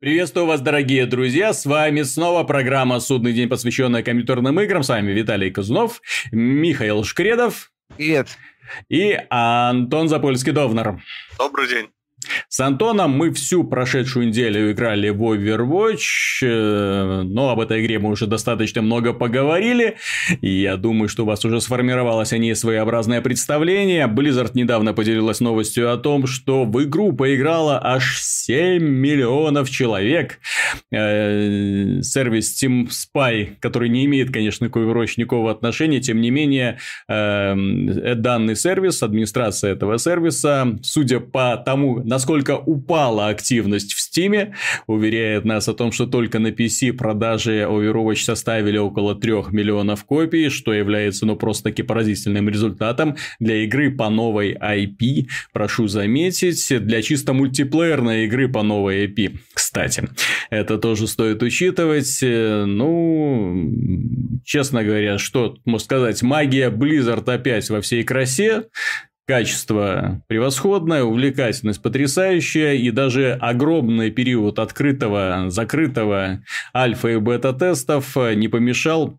Приветствую вас, дорогие друзья, с вами снова программа «Судный день», посвященная компьютерным играм. С вами Виталий Казунов, Михаил Шкредов. Привет. И Антон Запольский-Довнар. Добрый день. С Антоном мы всю прошедшую неделю играли в Overwatch, но об этой игре мы уже достаточно много поговорили, и я думаю, что у вас уже сформировалось о ней своеобразное представление. Blizzard недавно поделилась новостью о том, что в игру поиграло аж 7 миллионов человек. Сервис Team Spy, который не имеет, конечно, к Overwatch никакого отношения, тем не менее, данный сервис, администрация этого сервиса, судя по тому, насколько упала активность в Steam, уверяет нас о том, что только на PC продажи Overwatch составили около 3 миллионов копий, что является просто-таки поразительным результатом для игры по новой IP. Прошу заметить, для чисто мультиплеерной игры по новой IP. Кстати, это тоже стоит учитывать. Честно говоря, что можно сказать, магия Blizzard опять во всей красе. Качество превосходное, увлекательность потрясающая, и даже огромный период открытого, закрытого альфа и бета-тестов не помешал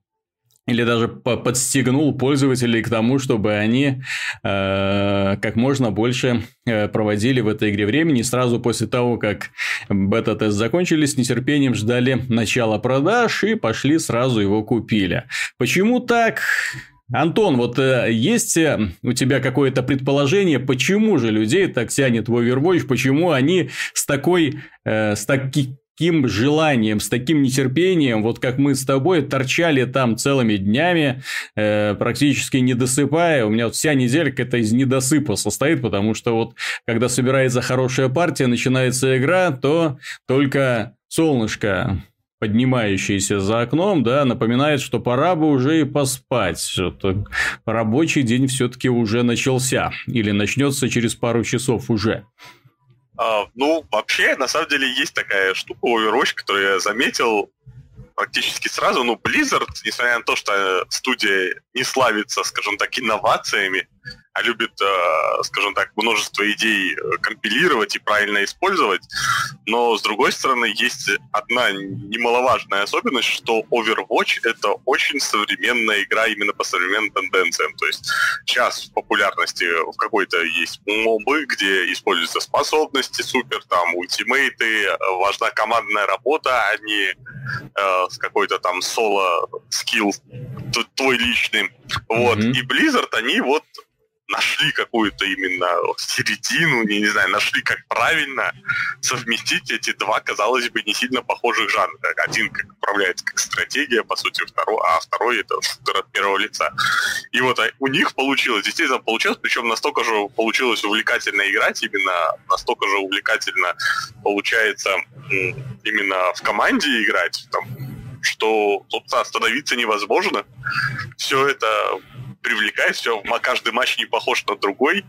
или даже подстегнул пользователей к тому, чтобы они как можно больше проводили в этой игре времени. И сразу после того, как бета-тест закончились, с нетерпением ждали начала продаж и пошли сразу его купили. Почему так? Антон, вот есть у тебя какое-то предположение, почему же людей так тянет в Overwatch, почему они с таким желанием, с таким нетерпением, вот как мы с тобой, торчали там целыми днями, практически не досыпая. У меня вот вся неделька это из недосыпа состоит, потому что вот когда собирается хорошая партия, начинается игра, то только солнышко, поднимающийся за окном, да, напоминает, что пора бы уже и поспать. Рабочий день все-таки уже начался. Или начнется через пару часов уже. Вообще, на самом деле, есть такая штука Overwatch, которую я заметил практически сразу. Blizzard, несмотря на то, что студия не славится, скажем так, инновациями, а любит, скажем так, множество идей компилировать и правильно использовать. Но, с другой стороны, есть одна немаловажная особенность, что Overwatch — это очень современная игра именно по современным тенденциям. То есть сейчас в популярности в какой-то есть мобы, где используются способности, супер, там, ультимейты, важна командная работа, а не какой-то там соло-скилл твой личный. Вот. Mm-hmm. И Blizzard, они вот нашли какую-то именно середину, не знаю, нашли, как правильно совместить эти два, казалось бы, не сильно похожих жанра. Один как управляется как стратегия, по сути, второй это шутер от первого лица. И вот у них получилось, действительно получилось, причем настолько же получилось увлекательно играть, именно настолько же увлекательно получается именно в команде играть, что, собственно, остановиться невозможно. Все это привлекает, все, каждый матч не похож на другой,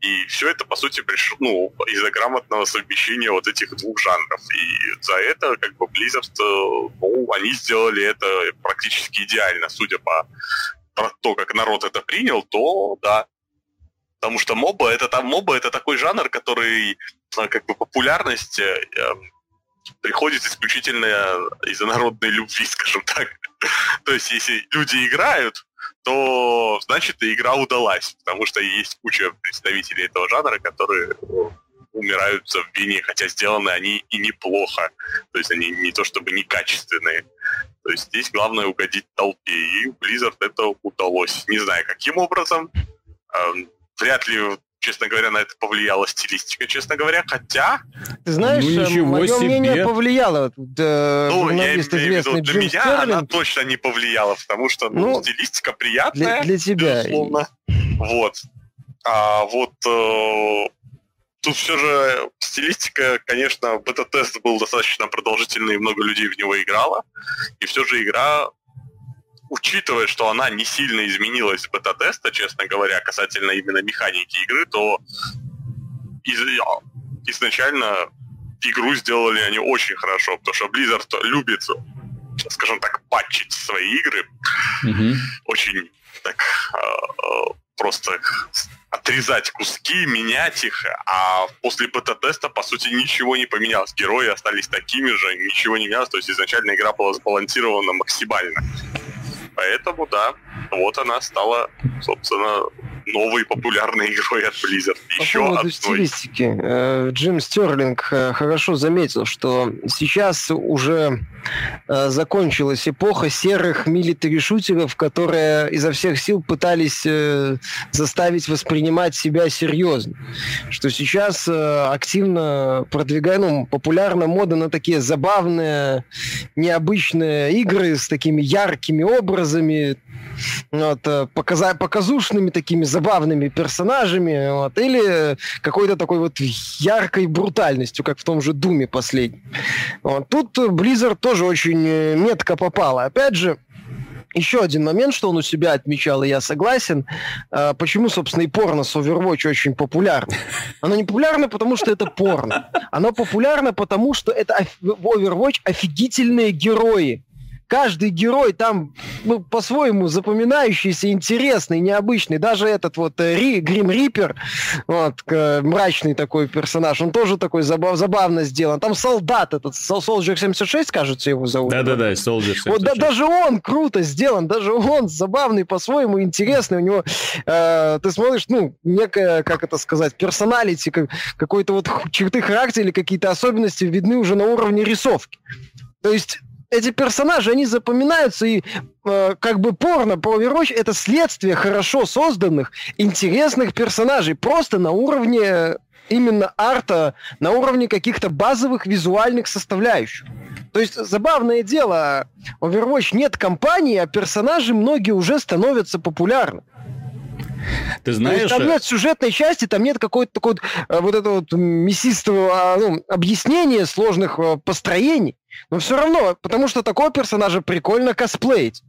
и все это, по сути, пришло из-за грамотного совмещения вот этих двух жанров. И за это, как бы, Blizzard, они сделали это практически идеально, судя по то, как народ это принял, то да. Потому что мобы — это такой жанр, который, как бы, популярность приходит исключительно из-за народной любви, скажем так. То есть, если люди играют, то, значит, и игра удалась, потому что есть куча представителей этого жанра, которые умирают в забвении, хотя сделаны они и неплохо, то есть они не то чтобы некачественные. То есть здесь главное угодить толпе, и Blizzard это удалось. Не знаю, каким образом, вряд ли, честно говоря, на это повлияла стилистика, честно говоря, хотя... Ты знаешь, мое мнение повлияло. Журналист известный Джим Стерлинг. Для меня она точно не повлияла, потому что стилистика приятная, для тебя, безусловно. Вот. А вот тут все же стилистика, конечно, бета-тест был достаточно продолжительный, и много людей в него играло, и все же игра... Учитывая, что она не сильно изменилась с бета-теста, честно говоря, касательно именно механики игры, то изначально игру сделали они очень хорошо, потому что Blizzard любит, скажем так, патчить свои игры. Mm-hmm. Очень так просто отрезать куски, менять их, а после бета-теста, по сути, ничего не поменялось. Герои остались такими же, ничего не менялось, то есть изначально игра была сбалансирована максимально. Поэтому, да, вот она стала, собственно, новой популярной игрой от Blizzard. Еще по поводу стилистики. Джим Стерлинг хорошо заметил, что сейчас уже закончилась эпоха серых милитари-шутеров, которые изо всех сил пытались заставить воспринимать себя серьезно. Что сейчас активно популярна мода на такие забавные, необычные игры с такими яркими образами, вот, показушными такими забавными персонажами, вот, или какой-то такой вот яркой брутальностью, как в том же Думе последнем. Вот. Тут Blizzard тоже очень метко попала. Опять же, еще один момент, что он у себя отмечал, и я согласен. Почему, собственно, и порно с Overwatch очень популярно? Оно не популярно, потому что это порно. Оно популярно, потому что это в Overwatch офигительные герои. Каждый герой там, ну, по-своему запоминающийся, интересный, необычный. Даже этот вот Риппер, вот, мрачный такой персонаж, он тоже такой забавно сделан. Там солдат этот, Soldier 76, кажется, его зовут. Да-да-да, Soldier 76. Вот, да, даже он круто сделан, даже он забавный по-своему, интересный. У него, ты смотришь, ну, некая, как это сказать, персоналити, какой-то вот черты характера или какие-то особенности видны уже на уровне рисовки. То есть эти персонажи, они запоминаются, и как бы порно по Overwatch — это следствие хорошо созданных, интересных персонажей, просто на уровне именно арта, на уровне каких-то базовых визуальных составляющих. То есть, забавное дело, Overwatch нет компании, а персонажи многие уже становятся популярны. Ты знаешь, там нет сюжетной части, там нет какой-то такой вот этого вот мясистого объяснения сложных построений. Но все равно, потому что такого персонажа прикольно косплеить.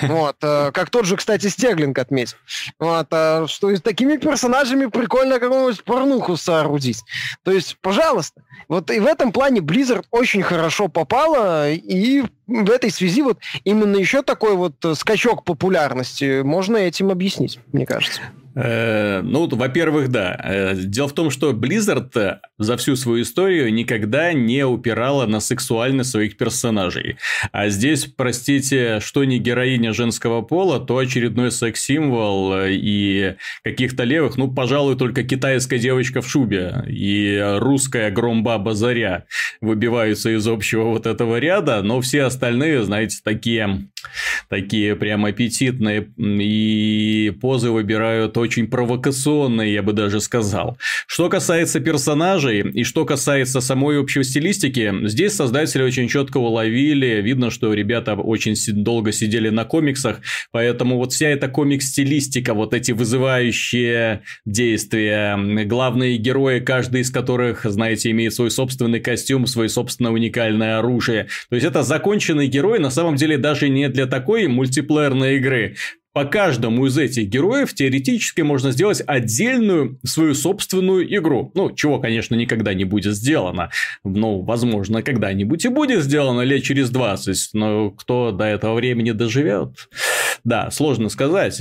Вот, как тот же, кстати, Стерлинг отметил. Вот, что и с такими персонажами прикольно какую-нибудь порнуху соорудить. То есть, пожалуйста. Вот и в этом плане Blizzard очень хорошо попала, и в этой связи вот именно еще такой вот скачок популярности можно этим объяснить, мне кажется. Ну, во-первых, да. Дело в том, что Blizzard за всю свою историю никогда не упирала на сексуальность своих персонажей. А здесь, простите, что не героиня женского пола, то очередной секс-символ и каких-то левых, ну, пожалуй, только китайская девочка в шубе и русская громбаба Заря выбиваются из общего вот этого ряда, но все остальные, знаете, такие прям аппетитные и позы выбирают очень провокационные, я бы даже сказал. Что касается персонажей и что касается самой общей стилистики, здесь создатели очень четко уловили, видно, что ребята очень долго сидели на комиксах, поэтому вот вся эта комикс-стилистика, вот эти вызывающие действия, главные герои, каждый из которых, знаете, имеет свой собственный костюм, свое собственное уникальное оружие. То есть, это законченный герой, на самом деле, даже не для такой мультиплеерной игры. По каждому из этих героев теоретически можно сделать отдельную свою собственную игру. Ну, чего, конечно, никогда не будет сделано. Но, возможно, когда-нибудь и будет сделано лет через 20. Но кто до этого времени доживет? Да, сложно сказать.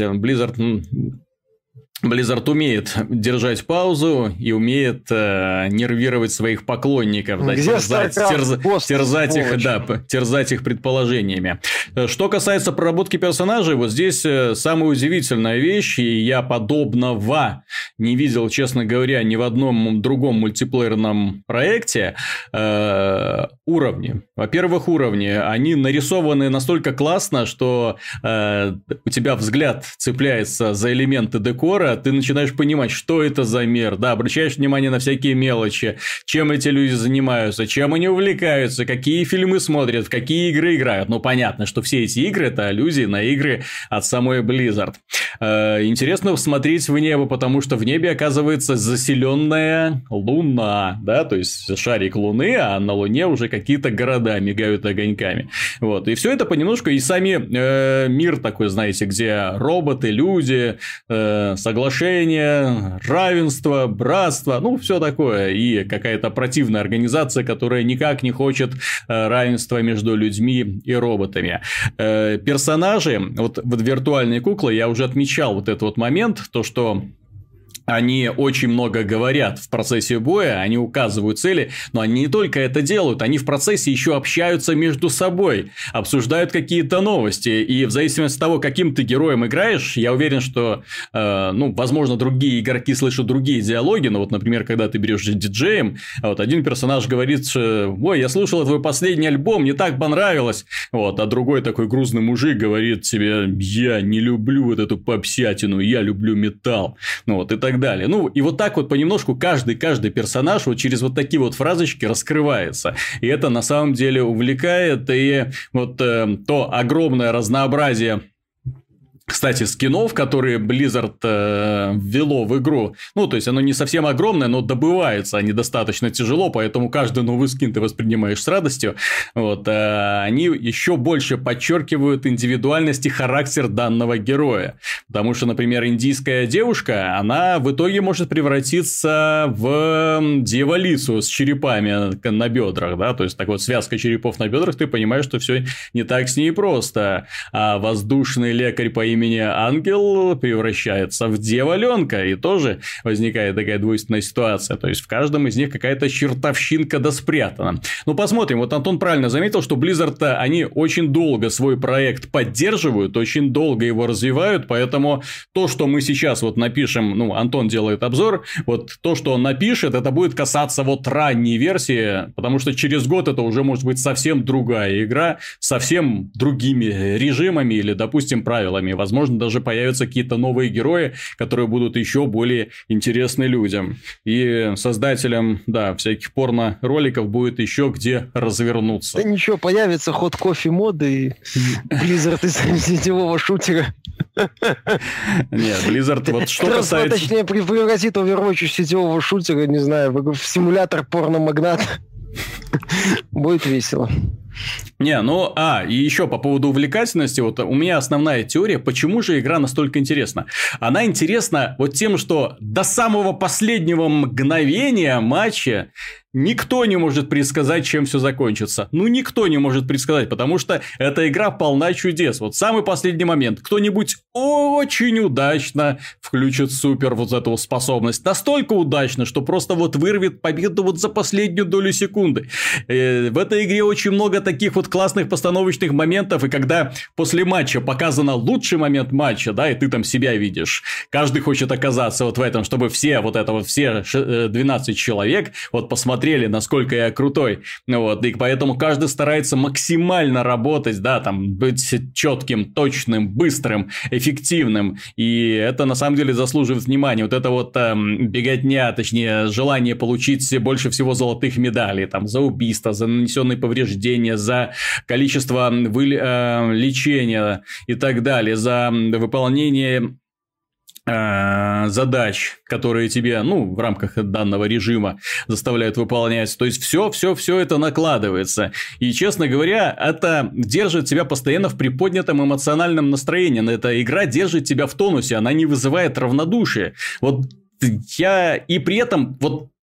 Blizzard умеет держать паузу и умеет нервировать своих поклонников, да, терзать их предположениями. Что касается проработки персонажей, вот здесь самая удивительная вещь, и я подобного не видел, честно говоря, ни в одном другом мультиплеерном проекте. Уровни. Во-первых, уровни. Они нарисованы настолько классно, что у тебя взгляд цепляется за элементы декора, ты начинаешь понимать, что это за мир, да, обращаешь внимание на всякие мелочи, чем эти люди занимаются, чем они увлекаются, какие фильмы смотрят, в какие игры играют. Ну, понятно, что все эти игры – это аллюзии на игры от самой Blizzard. Интересно смотреть в небо, потому что в небе оказывается заселенная луна, да, то есть шарик луны, а на луне уже какие-то города мигают огоньками. Вот, и все это понемножку, и сами мир такой, знаете, где роботы, люди, соглашение, равенство, братство, ну, все такое. И какая-то противная организация, которая никак не хочет равенства между людьми и роботами. Персонажи, вот виртуальные куклы, я уже отмечал вот этот вот момент, то, что Они очень много говорят в процессе боя, они указывают цели, но они не только это делают, они в процессе еще общаются между собой, обсуждают какие-то новости, и в зависимости от того, каким ты героем играешь, я уверен, что, возможно, другие игроки слышат другие диалоги, но вот, например, когда ты берешь диджеем, вот один персонаж говорит, что, ой, я слушал твой последний альбом, мне так понравилось, вот, а другой такой грузный мужик говорит тебе, я не люблю вот эту попсятину, я люблю металл, и так далее. И вот так вот понемножку каждый персонаж вот через вот такие вот фразочки раскрывается. И это на самом деле увлекает. И вот то огромное разнообразие, кстати, скинов, которые Blizzard ввело в игру, то есть оно не совсем огромное, но добывается они достаточно тяжело, поэтому каждый новый скин ты воспринимаешь с радостью. Вот, они еще больше подчеркивают индивидуальность и характер данного героя, потому что, например, индийская девушка, она в итоге может превратиться в дьяволицу с черепами на бедрах, да, то есть так вот связка черепов на бедрах, ты понимаешь, что все не так с ней просто. А воздушный лекарь по имени Ангел превращается в дьяволенка, и тоже возникает такая двойственная ситуация, то есть в каждом из них какая-то чертовщинка да спрятана. Посмотрим, вот Антон правильно заметил, что Blizzard, они очень долго свой проект поддерживают, очень долго его развивают, поэтому то, что мы сейчас вот напишем, Антон делает обзор, вот то, что он напишет, это будет касаться вот ранней версии, потому что через год это уже может быть совсем другая игра, совсем другими режимами или, допустим, правилами. Возможно, даже появятся какие-то новые герои, которые будут еще более интересны людям. И создателям, всяких порно-роликов будет еще где развернуться. Да ничего, появится ход кофе моды и Blizzard из сетевого шутера. Нет, Blizzard, вот что касается... Точнее, превратит Overwatch из сетевого шутера, не знаю, в симулятор порно-магната. Будет весело. И еще по поводу увлекательности, вот у меня основная теория, почему же игра настолько интересна. Она интересна вот тем, что до самого последнего мгновения матча никто не может предсказать, чем все закончится. Никто не может предсказать, потому что эта игра полна чудес. Вот самый последний момент. Кто-нибудь очень удачно включит супер вот эту способность. Настолько удачно, что просто вот вырвет победу вот за последнюю долю секунды. В этой игре очень много таких вот классных постановочных моментов. И когда после матча показан лучший момент матча, и ты там себя видишь. Каждый хочет оказаться вот в этом, чтобы все 12 человек вот посмотрели, насколько я крутой, и поэтому каждый старается максимально работать, быть четким, точным, быстрым, эффективным, и это на самом деле заслуживает внимания, вот это вот беготня, точнее, желание получить больше всего золотых медалей, за убийство, за нанесенные повреждения, за количество лечения и так далее, за выполнение задач, которые тебе, в рамках данного режима заставляют выполнять. То есть, все это накладывается. И, честно говоря, это держит тебя постоянно в приподнятом эмоциональном настроении. Эта игра держит тебя в тонусе, она не вызывает равнодушия. И при этом,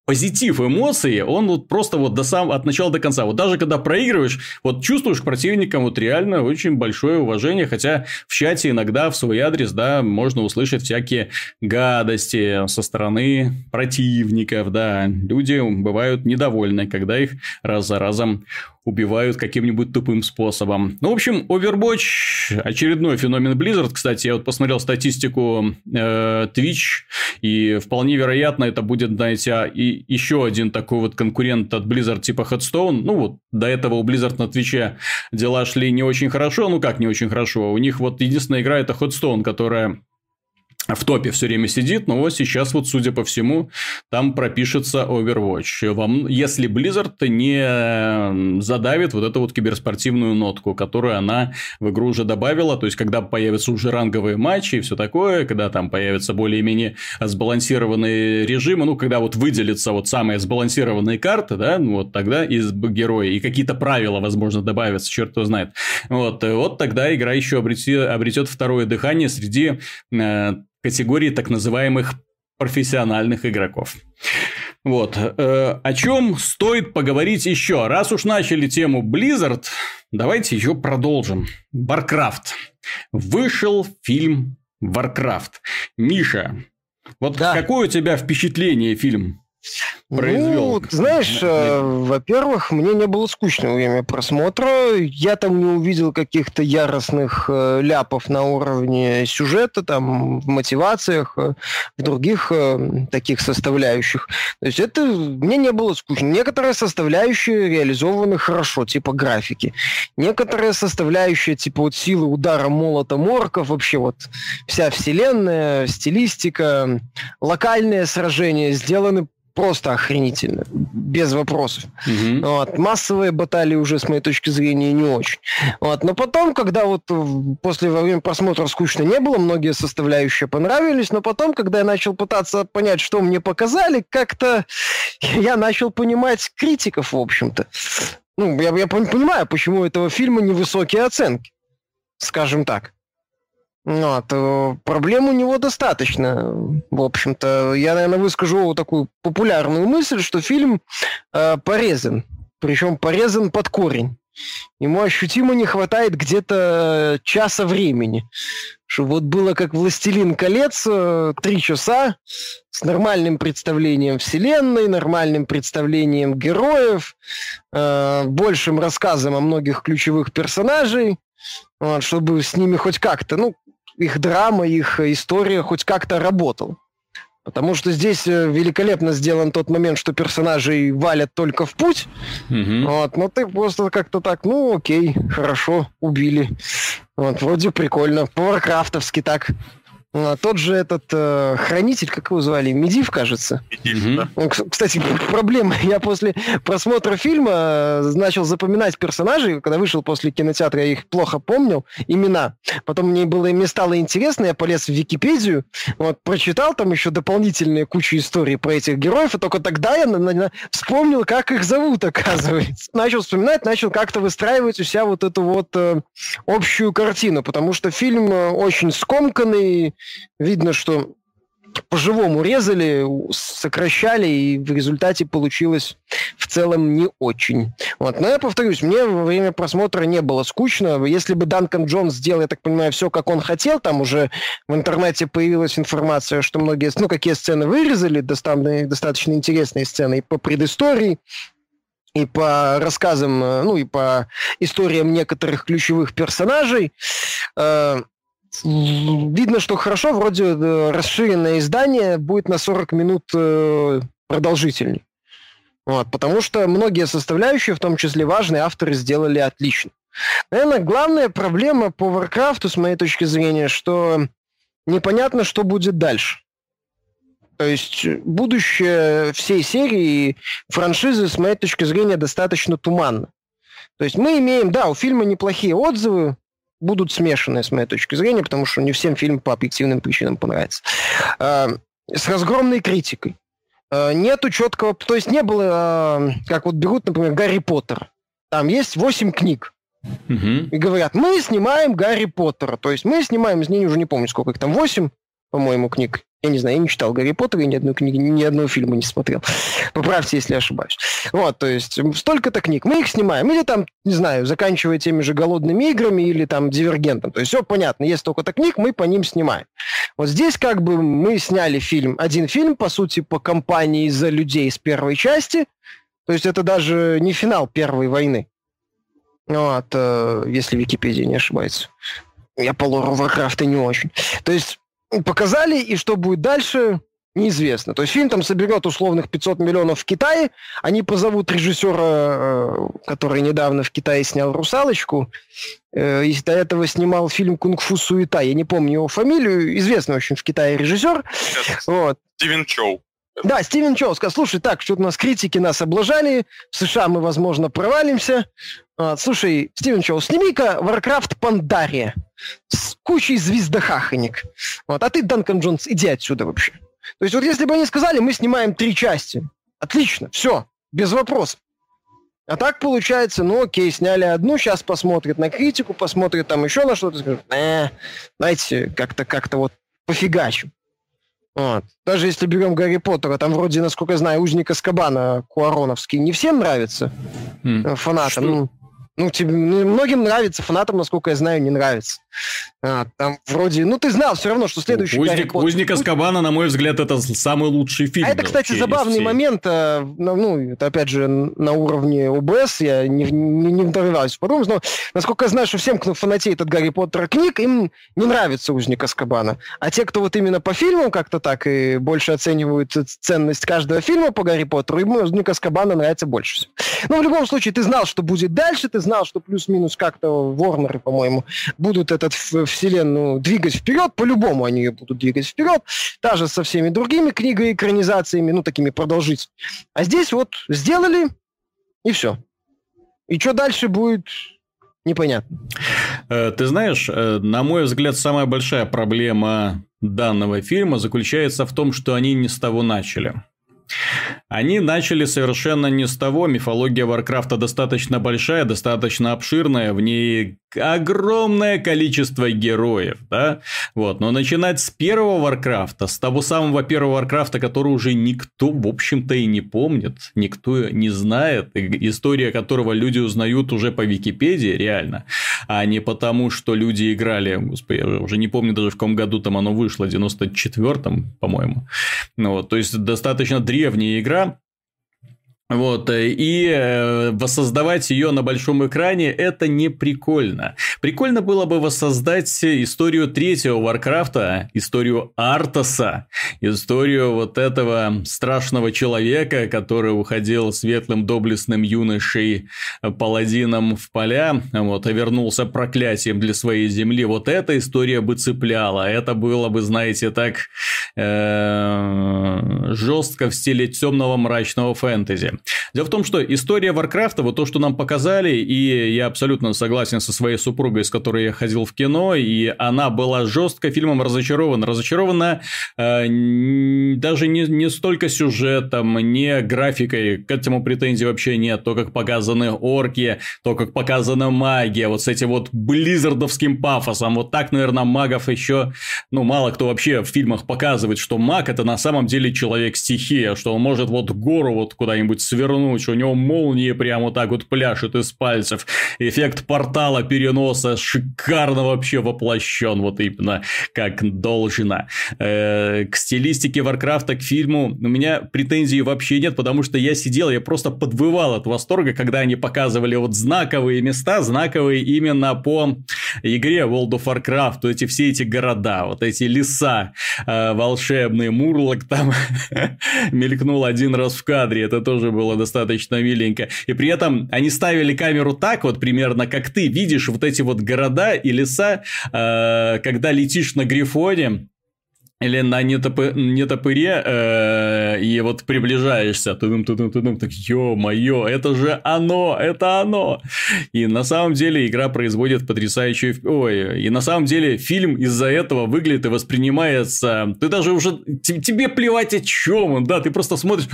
позитив эмоций, он от начала до конца. Даже когда проигрываешь, чувствуешь к противникам реально очень большое уважение, хотя в чате иногда в свой адрес, можно услышать всякие гадости со стороны противников, Люди бывают недовольны, когда их раз за разом убивают каким-нибудь тупым способом. В общем, Overwatch, очередной феномен Blizzard. Кстати, я посмотрел статистику Twitch, и вполне вероятно, это будет, и еще один такой конкурент от Blizzard типа Headstone. До этого у Blizzard на Twitch дела шли не очень хорошо. Как не очень хорошо? У них единственная игра это Headstone, которая в топе все время сидит, но сейчас, судя по всему, там пропишется Overwatch. Если Blizzard не задавит эту киберспортивную нотку, которую она в игру уже добавила, то есть, когда появятся уже ранговые матчи и все такое, когда там появятся более-менее сбалансированные режимы, когда выделятся самые сбалансированные карты, тогда из героя и какие-то правила, возможно, добавятся, черт его знает. Тогда игра еще обретет второе дыхание среди категории так называемых профессиональных игроков. О чем стоит поговорить еще? Раз уж начали тему Blizzard, давайте ее продолжим. Warcraft. Вышел фильм Warcraft. Миша, Вот да. Какое у тебя впечатление фильм произвел? Ну, знаешь, во-первых, мне не было скучно во время просмотра. Я там не увидел каких-то яростных ляпов на уровне сюжета, там, в мотивациях, в других таких составляющих. То есть это мне не было скучно. Некоторые составляющие реализованы хорошо, типа графики. Некоторые составляющие, типа вот силы удара молотом орков, вообще вот вся вселенная, стилистика, локальные сражения сделаны просто охренительно, без вопросов. Угу. Вот. Массовые баталии уже, с моей точки зрения, не очень. Вот. Но потом, когда вот после во время просмотра скучно не было, многие составляющие понравились, но потом, когда я начал пытаться понять, что мне показали, как-то я начал понимать критиков, в общем-то. Ну, я понимаю, почему у этого фильма невысокие оценки, скажем так. Вот. Проблем у него достаточно, в общем-то. Я, наверное, выскажу вот такую популярную мысль, что фильм порезан. Причем порезан под корень. Ему ощутимо не хватает где-то часа времени. Чтобы вот было как «Властелин колец», 3 часа с нормальным представлением вселенной, нормальным представлением героев, большим рассказом о многих ключевых персонажей, вот, чтобы с ними хоть как-то... ну, их драма, их история хоть как-то работала. Потому что здесь великолепно сделан тот момент, что персонажей валят только в путь. Mm-hmm. Вот, но ты просто как-то так, ну окей, хорошо, убили. Вот, вроде прикольно. По-варкрафтовски так. Тот же этот хранитель, как его звали, Медив, кажется. Медив, да. Кстати, проблема. Я после просмотра фильма начал запоминать персонажей. Когда вышел после кинотеатра, я их плохо помнил, имена. Потом мне стало интересно, я полез в Википедию, вот, прочитал там еще дополнительные кучу историй про этих героев, и только тогда я вспомнил, как их зовут, оказывается. Начал вспоминать, начал как-то выстраивать у себя вот эту вот общую картину, потому что фильм очень скомканный. Видно, что по-живому резали, сокращали, и в результате получилось в целом не очень. Вот. Но я повторюсь, мне во время просмотра не было скучно. Если бы Данкан Джонс сделал, я так понимаю, все, как он хотел, там уже в интернете появилась информация, что многие, ну, какие сцены вырезали, достаточно интересные сцены и по предыстории, и по рассказам, ну, и по историям некоторых ключевых персонажей. Видно, что хорошо, вроде расширенное издание будет на 40 минут продолжительней. Вот, потому что многие составляющие, в том числе важные, авторы сделали отлично. Наверное, главная проблема по Warcraft, с моей точки зрения, что непонятно, что будет дальше. То есть будущее всей серии франшизы, с моей точки зрения, достаточно туманно. То есть мы имеем, да, у фильма неплохие отзывы, будут смешанные, с моей точки зрения, потому что не всем фильм по объективным причинам понравится. С разгромной критикой. Нету четкого... То есть не было... Как вот берут, например, Гарри Поттера. Там есть 8 книг. Угу. И говорят, мы снимаем Гарри Поттера. То есть мы снимаем... Я уже не помню, сколько их там. 8, по-моему, книг. Я не знаю, я не читал Гарри Поттера и ни одной книги, ни одного фильма не смотрел. Поправьте, если я ошибаюсь. Вот, то есть, столько-то книг. Мы их снимаем. Или там, не знаю, заканчивая теми же «Голодными играми» или там «Дивергентом». То есть, все понятно. Есть столько-то книг, мы по ним снимаем. Вот здесь как бы мы сняли фильм. Один фильм, по сути, по кампании за людей с первой части. То есть, это даже не финал первой войны. Вот, если Википедия не ошибается. Я по лору Варкрафта не очень. То есть... показали, и что будет дальше, неизвестно. То есть фильм там соберет условных 500 миллионов в Китае, они позовут режиссера, который недавно в Китае снял «Русалочку», и до этого снимал фильм «Кунг-фу суета». Я не помню его фамилию, известный очень в Китае режиссер. Вот. Стивен Чоу. Да, Стивен Чоу сказал, слушай, так, что-то у нас критики нас облажали, в США мы, возможно, провалимся. Слушай, Стивен Чоу, сними-ка «Warcraft Pandaria» с кучей звездохаханик. Вот, а ты, Данкан Джонс, иди отсюда вообще. То есть вот если бы они сказали, мы снимаем 3 части, отлично, все, без вопросов. А так получается, ну окей, сняли одну, сейчас посмотрят на критику, посмотрят там еще на что-то, скажут, знаете, как-то вот пофигачим. Вот. Даже если берем Гарри Поттера, там вроде, насколько я знаю, «Узника Азкабана» куароновский не всем нравится фанатам. Ну, многим нравится, фанатам, насколько я знаю, не нравится. Там вроде... Ну, ты знал все равно, что следующий Гарри Поттер... «Узник Азкабана», на мой взгляд, это самый лучший фильм. А это, кстати, забавный момент. Ну, это, опять же, на уровне ОБС. Я не вдавался потом. Но, насколько я знаю, что всем, кто фанатеет от Гарри Поттера книг, им не нравится «Узник Азкабана». А те, кто вот именно по фильмам как-то так и больше оценивают ценность каждого фильма по Гарри Поттеру, им «Узник Азкабана» нравится больше всего. Но в любом случае, ты знал, что будет дальше, ты знал, что плюс-минус как-то Warner, по-моему, будут этот вселенную двигать вперед, по-любому они ее будут двигать вперед, даже со всеми другими книгами, экранизациями, ну, такими продолжить. А здесь вот сделали, и все. И что дальше будет, непонятно. Ты знаешь, на мой взгляд, самая большая проблема данного фильма заключается в том, что они не с того начали. Они начали совершенно не с того. Мифология Варкрафта достаточно большая, достаточно обширная, в ней огромное количество героев, да? Вот. Но начинать с первого Варкрафта, с того самого первого Варкрафта, который уже никто, в общем-то, и не помнит, никто не знает, история которого люди узнают уже по Википедии, реально, а не потому, что люди играли, господи, я уже не помню даже в каком году там оно вышло, в 94-м, по-моему. Вот. То есть, достаточно древняя игра. Вот, и воссоздавать ее на большом экране — это не прикольно. Прикольно было бы воссоздать историю третьего Варкрафта, историю Артаса, историю вот этого страшного человека, который уходил светлым, доблестным юношей, паладином в поля, вот, а вернулся проклятием для своей земли. Вот эта история бы цепляла. Это было бы, знаете, так жестко в стиле темного мрачного фэнтези. Дело в том, что история Варкрафта, вот то, что нам показали, и я абсолютно согласен со своей супругой, с которой я ходил в кино, и она была жестко фильмом разочарована. Разочарована даже не столько сюжетом, не графикой, к этому претензий вообще нет. То, как показаны орки, то, как показана магия, вот с этим вот близзардовским пафосом. Вот так, наверное, магов еще, ну, мало кто вообще в фильмах показывает, что маг — это на самом деле человек-стихия, что он может вот гору вот куда-нибудь свернуть, у него молнии прям вот так вот пляшут из пальцев. Эффект портала, переноса шикарно вообще воплощен, вот именно как должно. К стилистике Варкрафта, к фильму у меня претензий вообще нет, потому что я сидел, я просто подвывал от восторга, когда они показывали вот знаковые места, знаковые именно по игре World of Warcraft, вот эти все эти города, вот эти леса волшебные, Мурлок там мелькнул один раз в кадре, это тоже было достаточно миленько. И при этом они ставили камеру так вот примерно, как ты видишь вот эти вот города и леса, когда летишь на Грифоне или на нетопыре, и вот приближаешься, тудым-тудым-тудым, так, ё-моё, это оно, и на самом деле игра производит потрясающую, и на самом деле фильм из-за этого выглядит и воспринимается, ты даже уже, тебе плевать, о чем он, да, ты просто смотришь,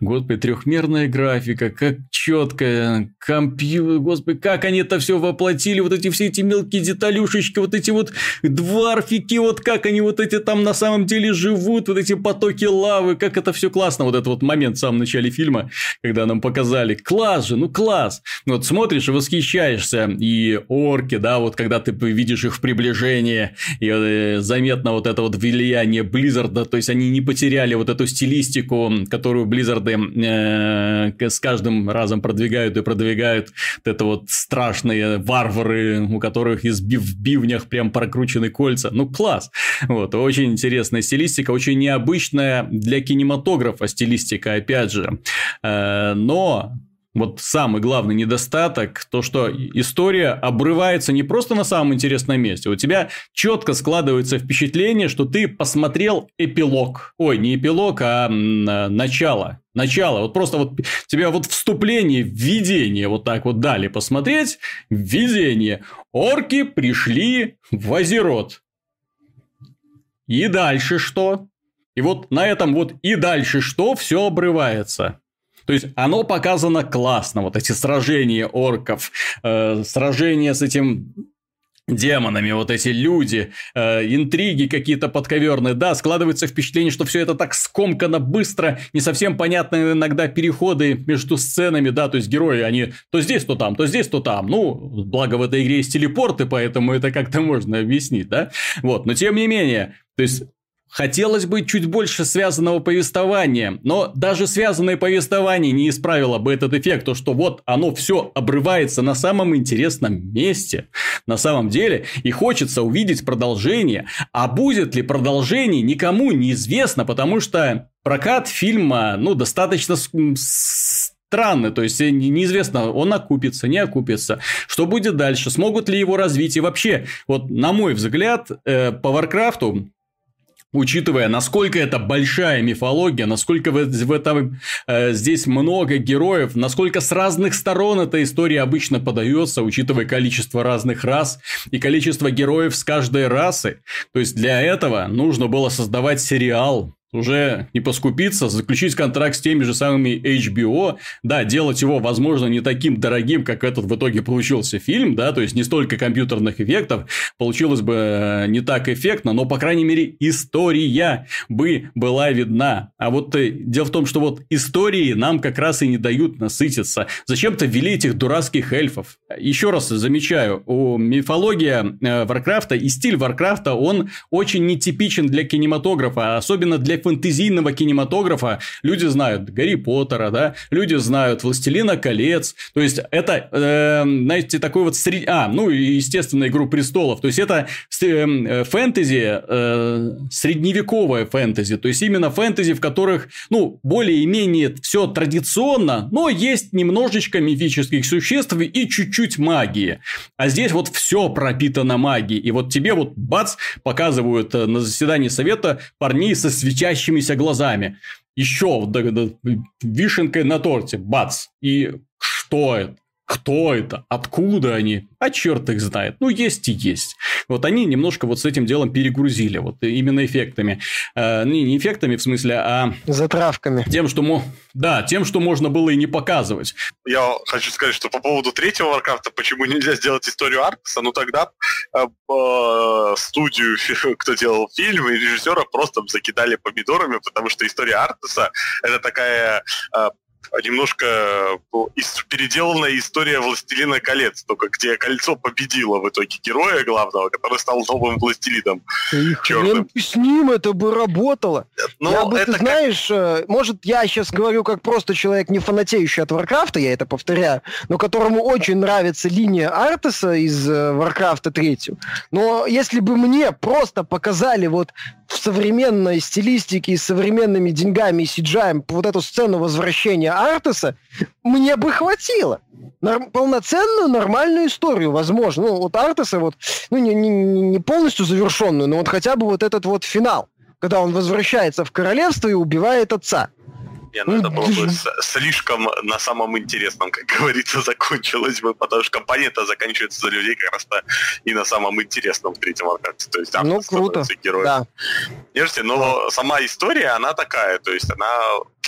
господи, трехмерная графика, как четкая, компьютер, господи, как они это все воплотили, вот эти все эти мелкие деталюшечки, вот эти вот дварфики, вот как они вот эти там на самом деле живут, вот эти потоки лавы, как это все классно, вот этот вот момент в самом начале фильма, когда нам показали, класс же, ну класс, вот смотришь и восхищаешься, и орки, да, вот когда ты видишь их в приближении, и заметно вот это вот влияние Близзарда, то есть они не потеряли вот эту стилистику, которую Близзарды с каждым разом продвигают и продвигают, вот это вот страшные варвары, у которых в бивнях прям прокручены кольца, ну класс, вот, очень интересная стилистика, очень необычная для кинематографа стилистика, опять же. Но вот самый главный недостаток, то, что история обрывается не просто на самом интересном месте. У тебя четко складывается впечатление, что ты посмотрел эпилог. Ой, не эпилог, а начало. Начало. Вот просто вот тебя вот вступление, введение вот так вот дали посмотреть. Введение. Орки пришли в Азерот. И дальше что? И вот на этом вот и дальше что все обрывается. То есть, оно показано классно. Вот эти сражения орков, сражения с этим демонами, вот эти люди, интриги какие-то подковерные. Да, складывается впечатление, что все это так скомкано, быстро, не совсем понятны иногда переходы между сценами, да, то есть герои, они то здесь, то там, то здесь, то там. Ну, благо в этой игре есть телепорты, поэтому это как-то можно объяснить, да? Вот, но тем не менее, то есть... Хотелось бы чуть больше связанного повествования, но даже связанное повествование не исправило бы этот эффект, то что вот оно все обрывается на самом интересном месте, на самом деле, и хочется увидеть продолжение, а будет ли продолжение, никому неизвестно, потому что прокат фильма, ну, достаточно... странно, то есть неизвестно, он окупится, не окупится, что будет дальше, смогут ли его развить, и вообще, вот на мой взгляд, по Варкрафту, учитывая, насколько это большая мифология, насколько в этом здесь много героев, насколько с разных сторон эта история обычно подается, учитывая количество разных рас и количество героев с каждой расы. То есть, для этого нужно было создавать сериал. Уже не поскупиться, заключить контракт с теми же самыми HBO, да, делать его, возможно, не таким дорогим, как этот в итоге получился фильм, да, то есть не столько компьютерных эффектов, получилось бы не так эффектно, но, по крайней мере, история бы была видна. А вот дело в том, что вот истории нам как раз и не дают насытиться. Зачем-то ввели этих дурацких эльфов. Еще раз замечаю, мифология Варкрафта и стиль Варкрафта, он очень нетипичен для кинематографа, особенно для фэнтезийного кинематографа. Люди знают Гарри Поттера, да, люди знают Властелина колец, то есть это, знаете, такой вот, ну и естественно Игру престолов, то есть это фэнтези, средневековое фэнтези, то есть именно фэнтези, в которых, ну, более-менее все традиционно, но есть немножечко мифических существ и чуть-чуть магии, а здесь вот все пропитано магией, и вот тебе вот бац, показывают на заседании совета парней со светящимися глазами. Еще вишенкой на торте. Бац. И что это? Кто это? Откуда они? А черт их знает. Ну, есть и есть. Вот они немножко вот с этим делом перегрузили. Вот именно эффектами. Не эффектами, в смысле, а... затравками. Тем, что... Да, тем, что можно было и не показывать. Я хочу сказать, что по поводу третьего Варкрафта, почему нельзя сделать историю Артаса, ну, тогда студию, кто делал фильм, и режиссера просто закидали помидорами, потому что история Артаса — это такая... немножко переделанная история «Властелина колец», только где кольцо победило в итоге героя главного, который стал новым властелином. Хрен с ним, это бы работало. Но я бы, это, ты знаешь, как... может, я сейчас говорю как просто человек, не фанатеющий от Варкрафта, я это повторяю, но которому очень нравится линия Артаса из Варкрафта 3. Но если бы мне просто показали вот в современной стилистике, с современными деньгами и CGI вот эту сцену возвращения Артаса, мне бы хватило. Полноценную, нормальную историю, возможно. Ну, вот Артаса, вот, ну, не полностью завершенную, но вот хотя бы вот этот вот финал, когда он возвращается в королевство и убивает отца. Нет, ну, это было бы слишком на самом интересном, как говорится, закончилось бы, потому что компания-то заканчивается за людей как раз-то и на самом интересном в третьем Варкрафте. То есть автор, ну, становится героем. Да. Держите, но сама история, она такая, то есть она...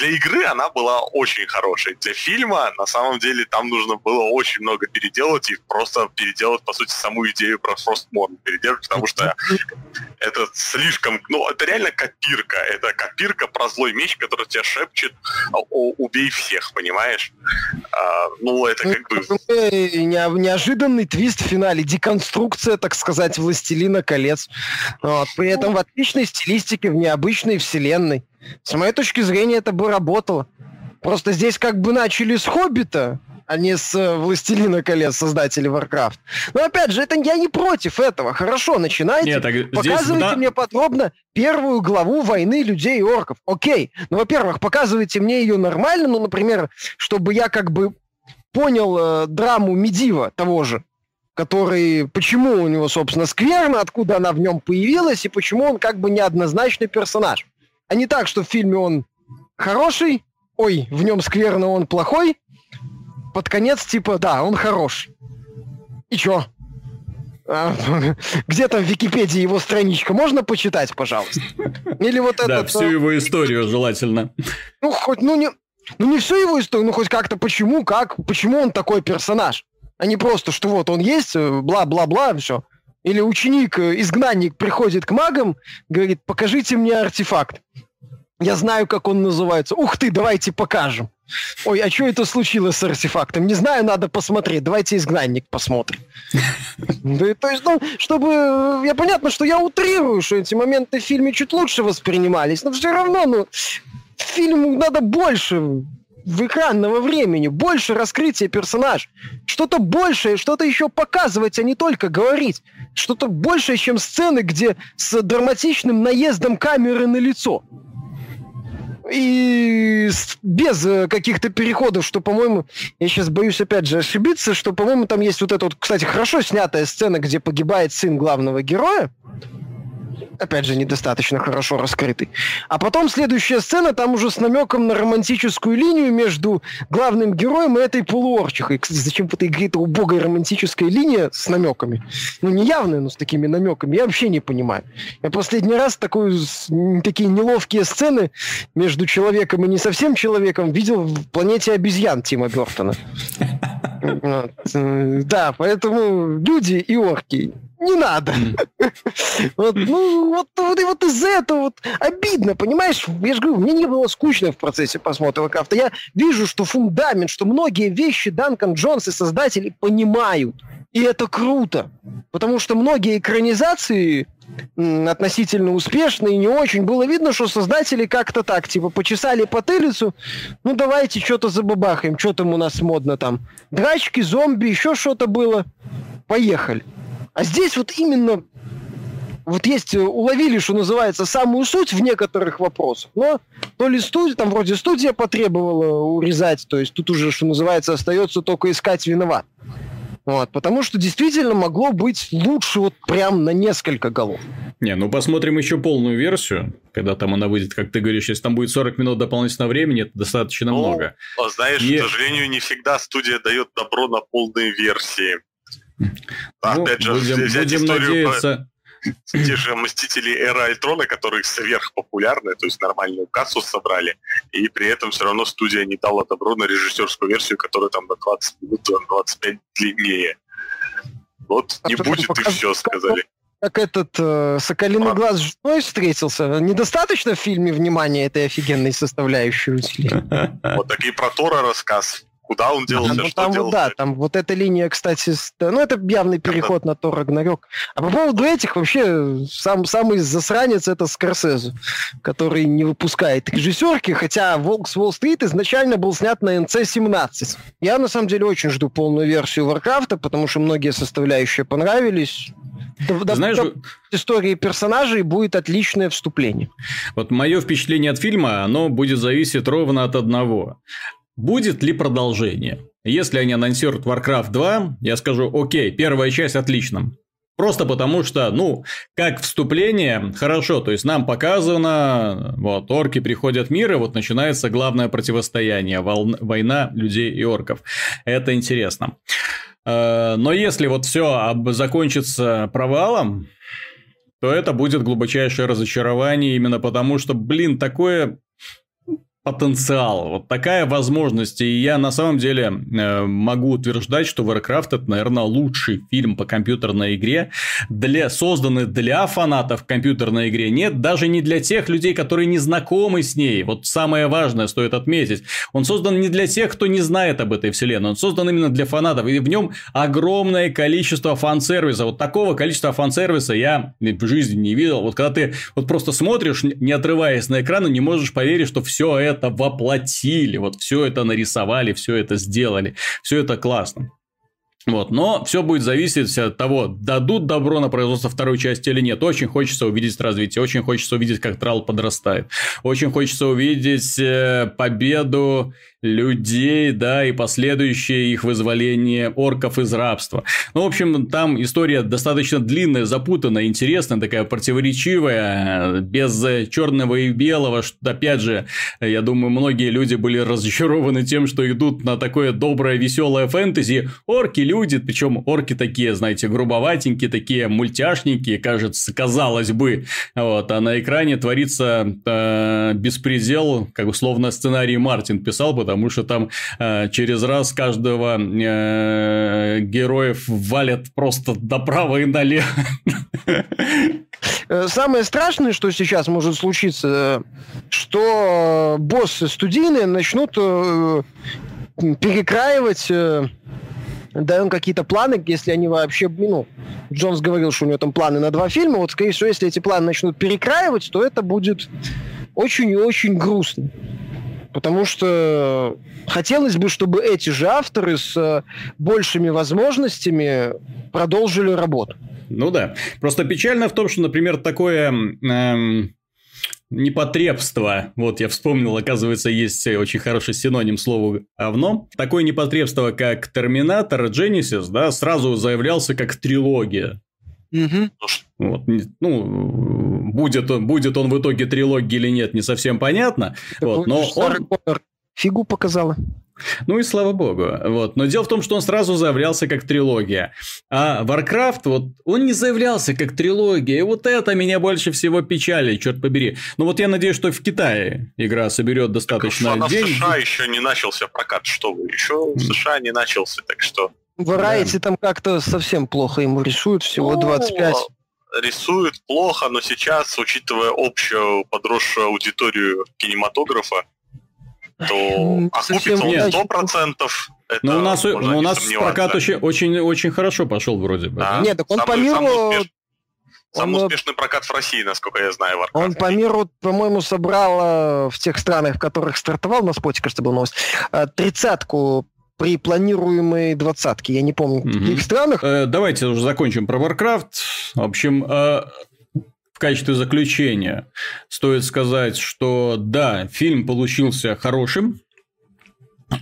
Для игры она была очень хорошей. Для фильма, на самом деле, там нужно было очень много переделать и просто переделать, по сути, саму идею про Frostmourne, потому что это слишком... Ну, это реально копирка. Это копирка про злой меч, который тебя шепчет «убей всех», понимаешь? Ну, это как бы... Неожиданный твист в финале. Деконструкция, так сказать, «Властелина колец». Вот. При этом в отличной стилистике, в необычной вселенной. С моей точки зрения, это бы работало. Просто здесь как бы начали с «Хоббита», а не с «Властелина колец», создатели Warcraft. Но опять же, это я не против этого. Хорошо, начинайте. Нет, так показывайте здесь, мне подробно первую главу войны людей и орков. Окей. Ну, во-первых, показывайте мне ее нормально, ну, например, чтобы я как бы понял драму Медива того же, который, почему у него, собственно, скверна, откуда она в нем появилась и почему он как бы неоднозначный персонаж. А не так, что в фильме он хороший, ой, в нем скверно, он плохой, под конец типа, да, он хорош. И чё? Где там в Википедии его страничка? Можно почитать, пожалуйста? Или вот это... Да, всю его историю желательно. Ну, хоть, не всю его историю, но хоть как-то почему он такой персонаж? А не просто, что вот он есть, бла-бла-бла, все. Или ученик, изгнанник приходит к магам, говорит, покажите мне артефакт. Я знаю, как он называется. Ух ты, давайте покажем. Ой, а что это случилось с артефактом? Не знаю, надо посмотреть. Давайте изгнанник посмотрим. То есть, ну, чтобы... Я понятно, что я утрирую, что эти моменты в фильме чуть лучше воспринимались, но все равно, ну, фильму надо больше... в экранного времени, больше раскрытия персонажа, что-то большее, что-то еще показывать, а не только говорить, что-то большее, чем сцены, где с драматичным наездом камеры на лицо. И без каких-то переходов, что, по-моему, я сейчас боюсь опять же ошибиться, что, по-моему, там есть вот эта вот, кстати, хорошо снятая сцена, где погибает сын главного героя, опять же, недостаточно хорошо раскрытый. А потом следующая сцена, там уже с намеком на романтическую линию между главным героем и этой полуорчихой. Кстати, зачем-то играет убогая романтическая линия с намеками. Ну, не явная, но с такими намеками. Я вообще не понимаю. Я последний раз такие неловкие сцены между человеком и не совсем человеком видел в «Планете обезьян» Тима Бёртона. Да, поэтому люди и орки. Не надо. Вот из-за этого вот обидно, понимаешь? Я же говорю, мне не было скучно в процессе просмотра Warcraft. Я вижу, что фундамент, что многие вещи Данкан Джонс и создатели понимают. И это круто. Потому что многие экранизации относительно успешные, не очень. Было видно, что создатели как-то так, типа, почесали потылицу, ну давайте что-то забабахаем, что там у нас модно там. Драчки, зомби, еще что-то было. Поехали. А здесь вот именно вот есть, уловили, что называется, самую суть в некоторых вопросах, но то ли студия, там вроде студия потребовала урезать, то есть тут уже, что называется, остается только искать виноват. Вот, потому что действительно могло быть лучше вот прям на несколько голов. Не, ну посмотрим еще полную версию, когда там она выйдет, как ты говоришь, если там будет 40 минут дополнительного времени, это достаточно много. Знаешь, к сожалению, не всегда студия дает добро на полные версии. Ну, опять же, взять историю про те же «Мстители Эра Альтрона», которые сверхпопулярны, то есть нормальную кассу собрали, и при этом все равно студия не дала добро на режиссерскую версию, которая там на 20 минут, на 25 длиннее. Вот не будет и все, сказали. Как этот «Соколиный глаз» с женой встретился. Недостаточно в фильме внимания этой офигенной составляющей усилий. Вот такие про Тора рассказ. Куда он делался, ну, что там, делался? Да, там вот эта линия, кстати, ну, это явный переход на Тор Рагнарёк. А по поводу этих вообще самый засранец это Скорсезе, который не выпускает режиссерки, хотя «Волк с Уолл-стрит» изначально был снят на NC-17. Я, на самом деле, очень жду полную версию Варкрафта, потому что многие составляющие понравились. Знаешь, истории персонажей будет отличное вступление. Вот мое впечатление от фильма, оно будет зависеть ровно от одного. Будет ли продолжение? Если они анонсируют Warcraft 2, я скажу, окей, первая часть отлично. Просто потому что, ну, как вступление, хорошо, то есть нам показано, вот, орки приходят в мир, и вот начинается главное противостояние, война людей и орков. Это интересно. Но если вот все закончится провалом, то это будет глубочайшее разочарование, именно потому что, блин, такое... потенциал, вот такая возможность. И я на самом деле могу утверждать, что Warcraft это, наверное, лучший фильм по компьютерной игре, созданный для фанатов компьютерной игры. Нет, даже не для тех людей, которые не знакомы с ней. Вот самое важное стоит отметить. Он создан не для тех, кто не знает об этой вселенной. Он создан именно для фанатов. И в нем огромное количество фан-сервиса. Вот такого количества фан-сервиса я в жизни не видел. Вот когда ты вот просто смотришь, не отрываясь на экран, не можешь поверить, что все это воплотили, вот все это нарисовали, все это сделали, все это классно. Вот, но все будет зависеть от того, дадут добро на производство второй части или нет. Очень хочется увидеть развитие, очень хочется увидеть, как Трал подрастает, очень хочется увидеть победу людей, да, и последующее их вызволение орков из рабства. Ну, в общем, там история достаточно длинная, запутанная, интересная, такая противоречивая, без черного и белого. Что, опять же, я думаю, многие люди были разочарованы тем, что идут на такое доброе, веселое фэнтези. Орки, люди, причем орки такие, знаете, грубоватенькие, такие мультяшники, кажется, казалось бы, вот, а на экране творится беспредел, как условно сценарий Мартин писал, потому потому что там через раз каждого героев валят просто направо и налево. Самое страшное, что сейчас может случиться, что боссы студийные начнут перекраивать... даем какие-то планы, если они вообще... Ну, Джонс говорил, что у него там планы на 2 фильма. Вот, скорее всего, если эти планы начнут перекраивать, то это будет очень и очень грустно. Потому что хотелось бы, чтобы эти же авторы с большими возможностями продолжили работу. Ну да. Просто печально в том, что, например, такое... непотребство. Вот я вспомнил, оказывается, есть очень хороший синоним слова «говно». Такое непотребство, как «Терминатор», «Genesis», да, сразу заявлялся как трилогия. Угу. Вот, ну, будет он в итоге трилогией или нет, не совсем понятно. Вот, но он... Фигу показала. Ну и слава богу. Вот. Но дело в том, что он сразу заявлялся как трилогия. А Warcraft, вот, он не заявлялся как трилогия. И вот это меня больше всего печалит, черт побери. Но вот я надеюсь, что в Китае игра соберет достаточно денег. В США еще не начался прокат, что вы. Еще в США не начался, так что... Variety там как-то совсем плохо ему рисуют, всего 25. Рисуют плохо, но сейчас, учитывая общую подросшую аудиторию кинематографа, то окупится он 100%. Но у нас прокат очень, очень хорошо пошел вроде бы. Да? Нет, так он по миру... Самый успешный прокат в России, насколько я знаю. Warcraft. Он по миру, по-моему, собрал в тех странах, в которых стартовал, на споте, кажется, была новость, 30-ку при планируемой 20-ке. Я не помню, в каких странах. Давайте уже закончим про Warcraft. В общем... В качестве заключения стоит сказать, что да, фильм получился хорошим,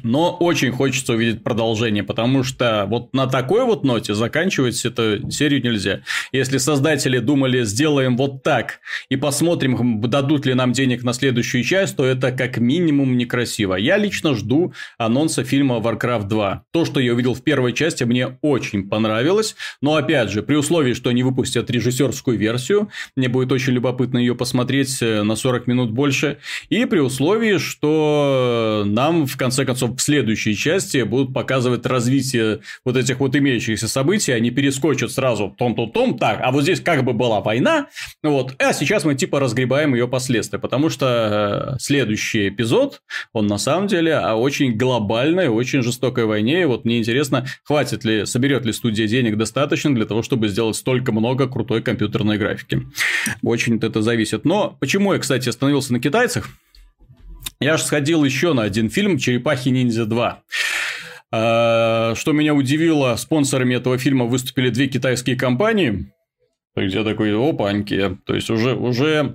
но очень хочется увидеть продолжение, потому что вот на такой вот ноте заканчивать эту серию нельзя. Если создатели думали, сделаем вот так и посмотрим, дадут ли нам денег на следующую часть, то это как минимум некрасиво. Я лично жду анонса фильма Warcraft 2. То, что я увидел в первой части, мне очень понравилось. Но, опять же, при условии, что они выпустят режиссерскую версию, мне будет очень любопытно ее посмотреть на 40 минут больше. И при условии, что нам, в конце концов, в следующей части будут показывать развитие вот этих вот имеющихся событий, они перескочат сразу том-том-том, так, а вот здесь как бы была война, вот, а сейчас мы типа разгребаем ее последствия, потому что следующий эпизод, он на самом деле о очень глобальной, очень жестокой войне, и вот мне интересно, хватит ли, соберет ли студия денег достаточно для того, чтобы сделать столько много крутой компьютерной графики. Очень это зависит. Но почему я, кстати, остановился на китайцах? Я же сходил еще на один фильм «Черепахи-ниндзя 2». Что меня удивило, спонсорами этого фильма выступили 2 китайские компании. То есть я такой, опаньки. То есть уже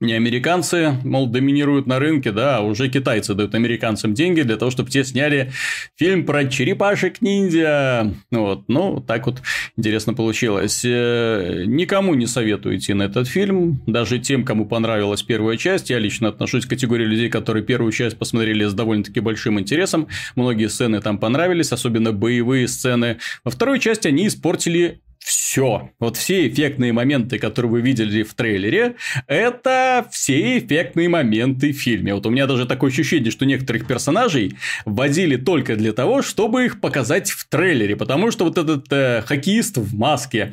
не американцы, мол, доминируют на рынке, да, а уже китайцы дают американцам деньги для того, чтобы те сняли фильм про черепашек-ниндзя. Вот, ну, так вот интересно получилось. Никому не советую идти на этот фильм, даже тем, кому понравилась первая часть. Я лично отношусь к категории людей, которые первую часть посмотрели с довольно-таки большим интересом. Многие сцены там понравились, особенно боевые сцены. Во второй части они испортили... Все. Вот все эффектные моменты, которые вы видели в трейлере, это все эффектные моменты в фильме. Вот у меня даже такое ощущение, что некоторых персонажей вводили только для того, чтобы их показать в трейлере. Потому что вот этот хоккеист в маске...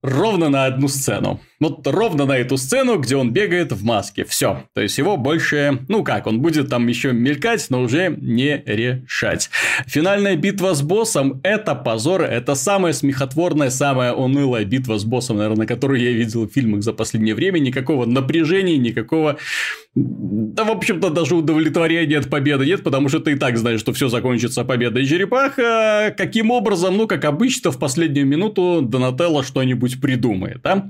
Ровно на одну сцену. Вот ровно на эту сцену, где он бегает в маске. Все. То есть, его больше... Ну как, он будет там еще мелькать, но уже не решать. Финальная битва с боссом – это позор. Это самая смехотворная, самая унылая битва с боссом, наверное, которую я видел в фильмах за последнее время. Никакого напряжения, никакого... Да, в общем-то, даже удовлетворения от победы нет, потому что ты и так знаешь, что все закончится победой черепаха. Каким образом? Ну, как обычно, в последнюю минуту Донателло что-нибудь придумает. А?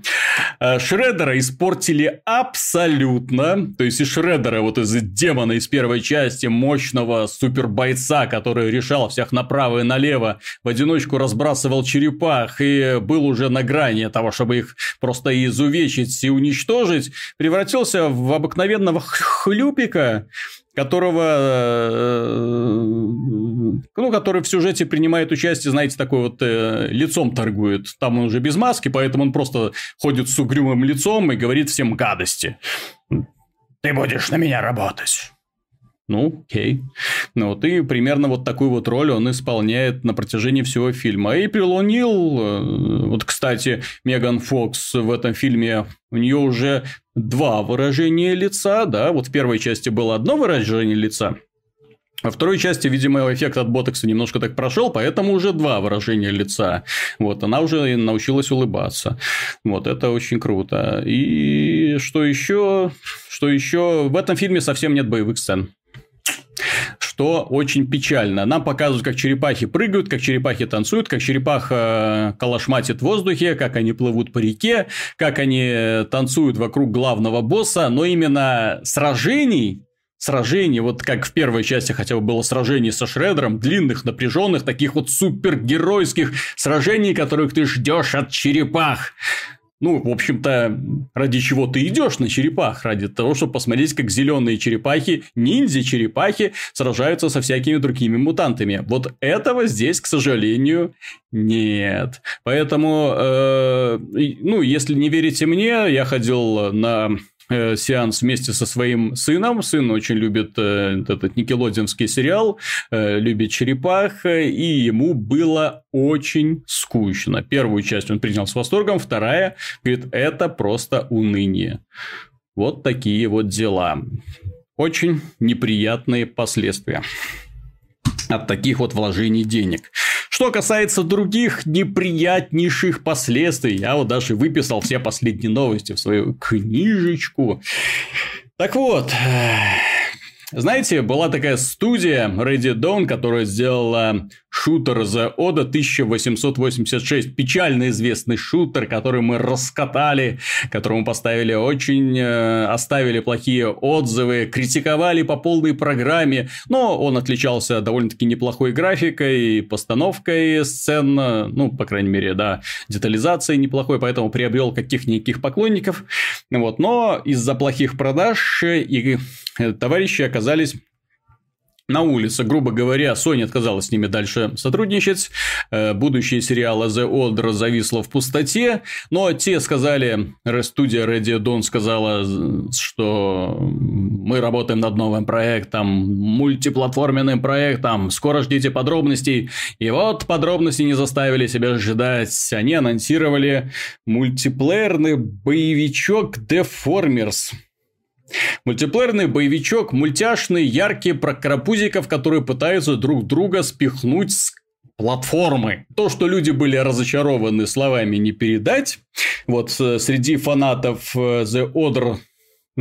Шреддера испортили абсолютно. То есть, из Шреддера, вот из демона из первой части, мощного супербойца, который решал всех направо и налево, в одиночку разбрасывал черепах и был уже на грани того, чтобы их просто изувечить и уничтожить, превратился в обыкновенного хлюпика, который в сюжете принимает участие, знаете, такой вот лицом торгует. Там он уже без маски, поэтому он просто ходит с угрюмым лицом и говорит всем гадости. «Ты будешь на меня работать. Ну, окей. Ну, вот и примерно вот такую вот роль он исполняет на протяжении всего фильма. И Эйприл О'Нил, вот, кстати, Меган Фокс в этом фильме, у нее уже два выражения лица, да, вот в первой части было одно выражение лица, во второй части, видимо, эффект от ботокса немножко так прошел, поэтому уже два выражения лица. Вот, она уже научилась улыбаться. Вот, это очень круто. И что еще? Что еще? В этом фильме совсем нет боевых сцен. Что очень печально. Нам показывают, как черепахи прыгают, как черепахи танцуют, как черепаха калашматит в воздухе, как они плывут по реке, как они танцуют вокруг главного босса. Но именно сражений, вот как в первой части хотя бы было сражение со Шреддером, длинных, напряженных, таких вот супергеройских сражений, которых ты ждешь от черепах. Ну, в общем-то, ради чего ты идешь на черепах? Ради того, чтобы посмотреть, как зеленые черепахи, ниндзя-черепахи сражаются со всякими другими мутантами. Вот этого здесь, к сожалению, нет. Поэтому, ну, если не верите мне, я ходил на сеанс вместе со своим сыном. Сын очень любит этот никелодеоновский сериал, любит черепах, и ему было очень скучно. Первую часть он принял с восторгом, вторая, говорит, это просто уныние. Вот такие вот дела. Очень неприятные последствия от таких вот вложений денег. Что касается других неприятнейших последствий, я вот даже выписал все последние новости в свою книжечку. Так вот, знаете, была такая студия Ready Dawn, которая сделала шутер The Order 1886. Печально известный шутер, который мы раскатали, которому поставили очень... оставили плохие отзывы, критиковали по полной программе. Но он отличался довольно-таки неплохой графикой, постановкой сцен, ну, по крайней мере, да, детализацией неплохой, поэтому приобрел каких-никаких поклонников. Вот. Но из-за плохих продаж и товарищи оказались... на улице, грубо говоря, Sony отказалась с ними дальше сотрудничать. Будущее сериала The Order зависло в пустоте. Но те сказали, студия Ready Dawn сказала, что мы работаем над новым проектом, мультиплатформенным проектом. Скоро ждите подробностей. И вот подробности не заставили себя ждать. Они анонсировали мультиплеерный боевичок Deformers. Мультиплеерный боевичок, мультяшный, яркий, про карапузиков, которые пытаются друг друга спихнуть с платформы. То, что люди были разочарованы, словами не передать. Вот среди фанатов The Order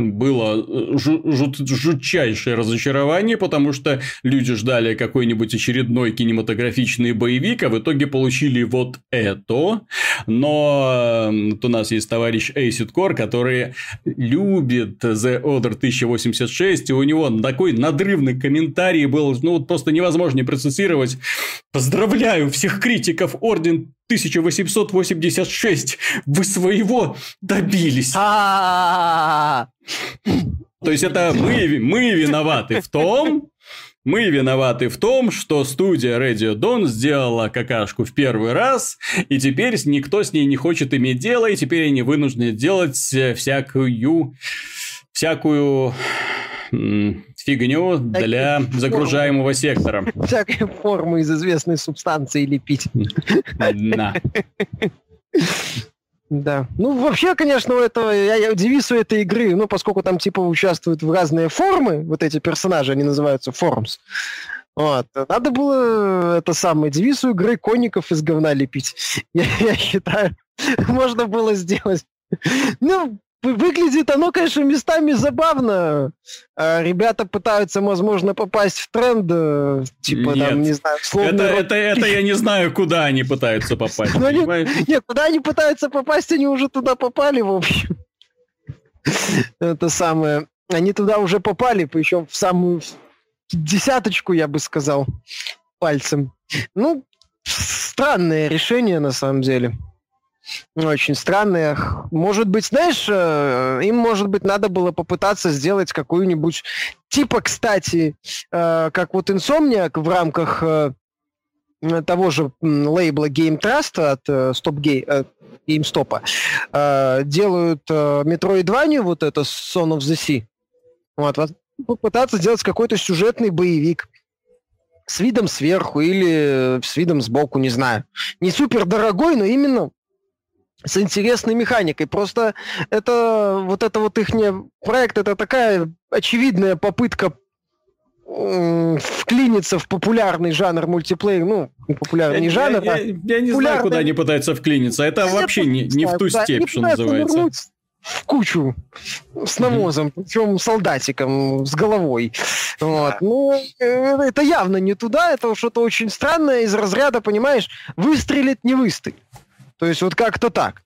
было жутчайшее разочарование, потому что люди ждали какой-нибудь очередной кинематографичный боевик, а в итоге получили вот это. Но вот у нас есть товарищ Acid Core, который любит The Order 1886, и у него такой надрывный комментарий был, ну вот просто невозможно не процессировать. Поздравляю всех критиков Орден 1886, вы своего добились. То есть, это мы виноваты в том... Мы виноваты в том, что студия Radio Dawn сделала какашку в первый раз, и теперь никто с ней не хочет иметь дело, и теперь они вынуждены делать всякую фигню для загружаемого сектора. Всякую форму из известной субстанции лепить. Да. Ну, вообще, конечно, это, я девиз у этой игры, ну, поскольку там, типа, участвуют в разные формы, вот эти персонажи, они называются формс. Вот. Надо было девиз у игры конников из говна лепить. Я считаю, можно было сделать. Ну, выглядит оно, конечно, местами забавно. Ребята пытаются, возможно, попасть в тренд. Типа, нет, там, не знаю, это я не знаю, куда они пытаются попасть. Нет, куда они пытаются попасть, они уже туда попали, в общем. Они туда уже попали, причем в самую десяточку, я бы сказал, пальцем. Ну, странное решение, на самом деле. Очень странные. Может быть, знаешь, им, может быть, надо было попытаться сделать какую-нибудь... Типа, кстати, как вот Insomniac в рамках того же лейбла Game Trust от GameStop делают Metroidvania, вот это Son of the Sea. Вот, попытаться сделать какой-то сюжетный боевик с видом сверху или с видом сбоку, не знаю. Не супер дорогой, но именно с интересной механикой. Просто это вот их проект, это такая очевидная попытка вклиниться в популярный жанр мультиплеер, ну, популярный не жанр, а я не знаю, куда они пытаются вклиниться. Это я вообще не в ту степь, что называется. В кучу с навозом, причем солдатиком, с головой. Вот. Ну, это явно не туда, это что-то очень странное из разряда, понимаешь, выстрелит, не выстрелит. То есть вот как-то так.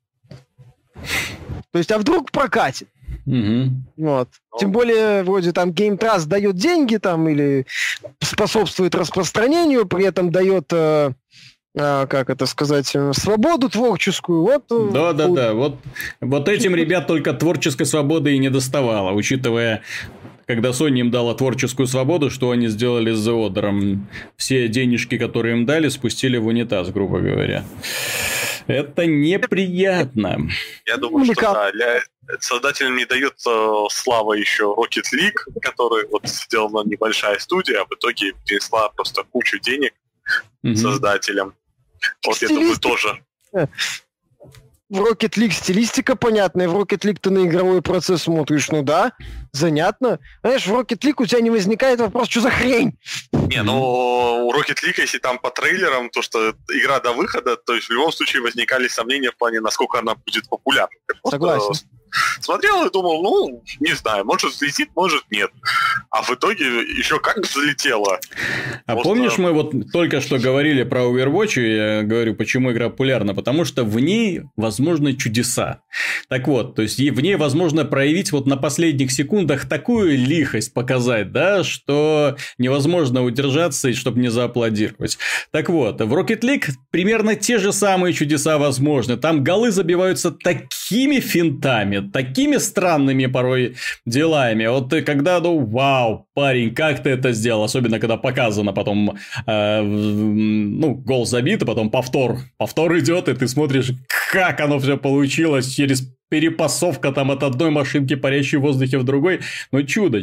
То есть, а вдруг прокатит? Вот. Тем более, вроде там Game Trust дает деньги там, или способствует распространению, при этом дает, как это сказать, свободу творческую. Вот, да. Вот этим ребят только творческой свободы и не доставало, учитывая, когда Sony им дала творческую свободу, что они сделали с The Order. Все денежки, которые им дали, спустили в унитаз, грубо говоря. Это неприятно. Я думаю, что создателям не дает слава еще Rocket League, который вот сделана небольшая студия, а в итоге принесла просто кучу денег создателям. Вот я думаю, тоже. В Rocket League стилистика понятная, в Rocket League ты на игровой процесс смотришь, ну да, занятно. Знаешь, в Rocket League у тебя не возникает вопрос, что за хрень? Не, ну у Rocket League, если там по трейлерам, то что игра до выхода, то есть в любом случае возникали сомнения в плане, насколько она будет популярна. Согласен. Смотрел и думал, ну, не знаю, может взлетит, может нет. А в итоге еще как взлетело. А может, помнишь, мы вот только что говорили про Overwatch, и я говорю, почему игра популярна? Потому что в ней возможны чудеса. Так вот, то есть в ней возможно проявить вот на последних секундах такую лихость показать, да, что невозможно удержаться, и чтобы не зааплодировать. Так вот, в Rocket League примерно те же самые чудеса возможны. Там голы забиваются такими финтами, такими странными порой делами. Вот ты когда, ну, вау, парень, как ты это сделал? Особенно, когда показано потом, ну, гол забит, а потом повтор. Повтор идет, и ты смотришь, как оно все получилось через перепасовка там от одной машинки, парящей в воздухе, в другой. Ну, чудо.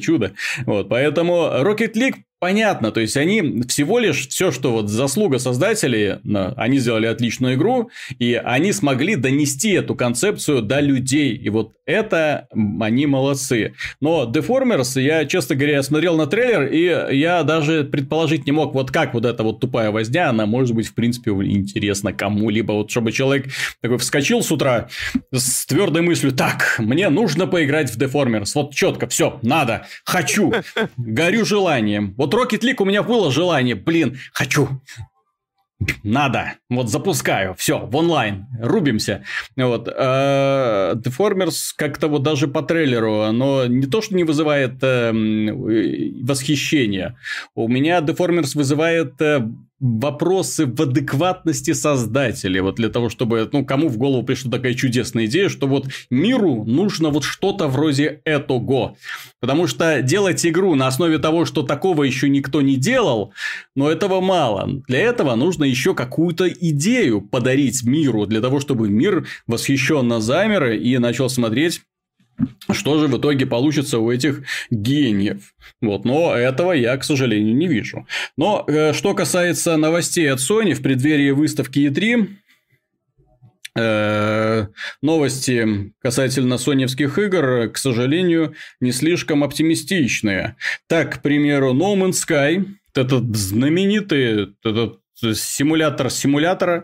Вот, поэтому Rocket League понятно. То есть, они всего лишь все, что вот заслуга создателей, они сделали отличную игру, и они смогли донести эту концепцию до людей. И вот это они молодцы. Но Deformers, я, честно говоря, я смотрел на трейлер, и я даже предположить не мог, вот как вот эта вот тупая возня, она может быть, в принципе, интересна кому-либо. Вот чтобы человек такой вскочил с утра с твердой мыслью, так, мне нужно поиграть в Deformers, вот четко, все, надо, хочу, горю желанием. Вот Rocket League у меня было желание, блин, хочу, надо, вот запускаю, все, в онлайн, рубимся. Вот, Deformers как-то вот даже по трейлеру, оно не то, что не вызывает восхищения, у меня Deformers вызывает... вопросы в адекватности создателей. Вот для того, чтобы, ну, кому в голову пришла такая чудесная идея, что вот миру нужно вот что-то вроде этого. Потому что делать игру на основе того, что такого еще никто не делал, но этого мало. Для этого нужно еще какую-то идею подарить миру, для того, чтобы мир восхищенно замер и начал смотреть, что же в итоге получится у этих гениев. Вот. Но этого я, к сожалению, не вижу. Но что касается новостей от Sony в преддверии выставки E3, новости касательно соневских игр, к сожалению, не слишком оптимистичные. Так, к примеру, No Man's Sky, этот знаменитый... симулятор симулятора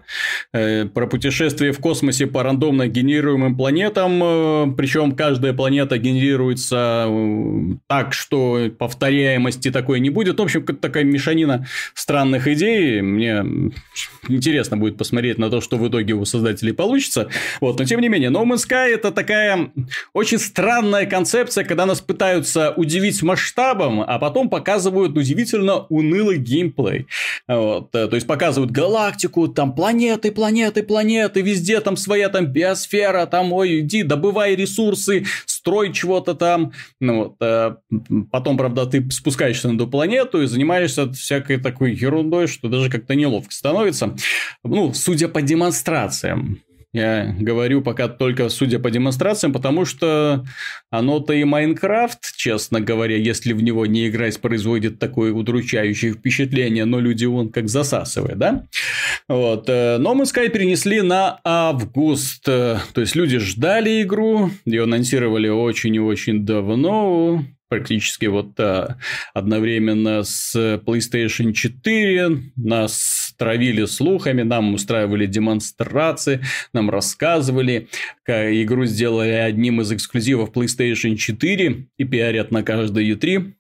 про путешествие в космосе по рандомно генерируемым планетам. Причем каждая планета генерируется так, что повторяемости такой не будет. В общем, какая-то такая мешанина странных идей. Мне интересно будет посмотреть на то, что в итоге у создателей получится. Вот. Но, тем не менее, No Man's Sky – это такая очень странная концепция, когда нас пытаются удивить масштабом, а потом показывают удивительно унылый геймплей. Вот. То есть, показывают галактику, там планеты, везде там своя там биосфера, там, ой, иди, добывай ресурсы, строй чего-то там. Ну, вот. Потом, правда, ты спускаешься на эту планету и занимаешься всякой такой ерундой, что даже как-то неловко становится. Ну, судя по демонстрациям. Я говорю пока только судя по демонстрациям, потому что оно-то и Майнкрафт, честно говоря, если в него не играть, производит такое удручающее впечатление, но люди он как засасывает, да? Вот. No Man's Sky перенесли на август, то есть люди ждали игру, ее анонсировали очень и очень давно. Практически вот одновременно с PlayStation 4 нас травили слухами, нам устраивали демонстрации, нам рассказывали. Игру сделали одним из эксклюзивов PlayStation 4 и пиарят на каждой E3.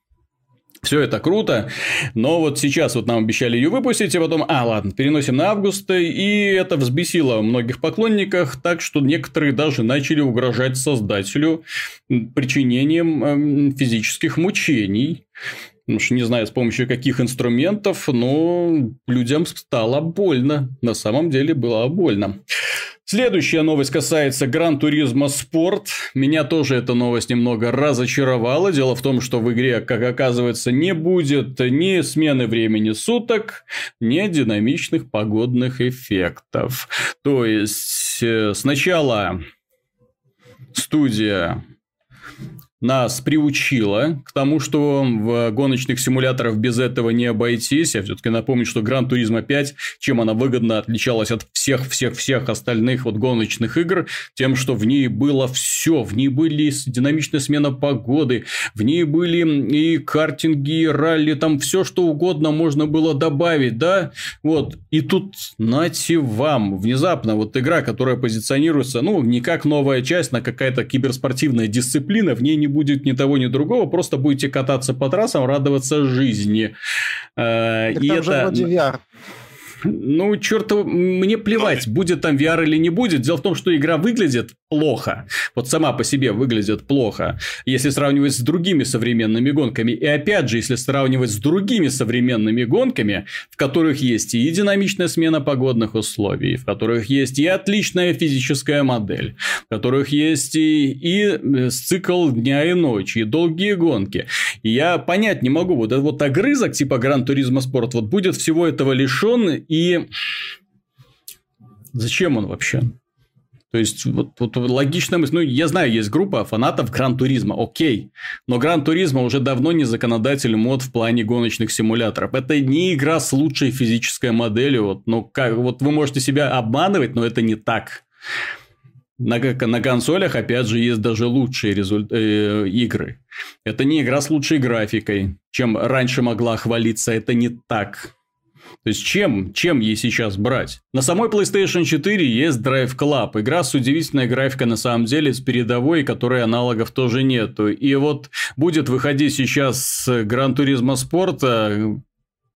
Все это круто, но вот сейчас вот нам обещали ее выпустить, и потом, ладно, переносим на август, и это взбесило многих поклонников, так что некоторые даже начали угрожать создателю причинением физических мучений. Уж не знаю, с помощью каких инструментов, но людям стало больно, на самом деле было больно. Следующая новость касается Gran Turismo Sport. Меня тоже эта новость немного разочаровала. Дело в том, что в игре, как оказывается, не будет ни смены времени суток, ни динамичных погодных эффектов. То есть, сначала студия нас приучила к тому, что в гоночных симуляторах без этого не обойтись. Я все-таки напомню, что Gran Turismo 5, чем она выгодно отличалась от всех остальных вот гоночных игр, тем, что в ней было все. В ней были динамичная смена погоды, в ней были и картинги, и ралли, там все, что угодно можно было добавить, да? Вот. И тут, нате вам, внезапно вот игра, которая позиционируется, не как новая часть, на какая-то киберспортивная дисциплина, в ней не будет ни того, ни другого, просто будете кататься по трассам, радоваться жизни. И там это... же вроде VR. Мне плевать, будет там VR или не будет. Дело в том, что игра выглядит плохо. Вот сама по себе выглядит плохо, если сравнивать с другими современными гонками. И опять же, если сравнивать с другими современными гонками, в которых есть и динамичная смена погодных условий, в которых есть и отличная физическая модель, в которых есть и цикл дня и ночи, и долгие гонки. И я понять не могу, вот этот вот огрызок типа Gran Turismo Sport вот будет всего этого лишен. И зачем он вообще? То есть, вот логично мысль. Я знаю, есть группа фанатов Gran Turismo, окей. Но Gran Turismo уже давно не законодатель мод в плане гоночных симуляторов. Это не игра с лучшей физической моделью. Вы можете себя обманывать, но это не так. На консолях, опять же, есть даже лучшие игры. Это не игра с лучшей графикой, чем раньше могла хвалиться. Это не так. То есть, чем ей сейчас брать? На самой PlayStation 4 есть Drive Club. Игра с удивительной графикой, на самом деле, с передовой, которой аналогов тоже нету. И вот будет выходить сейчас Gran Turismo Sport.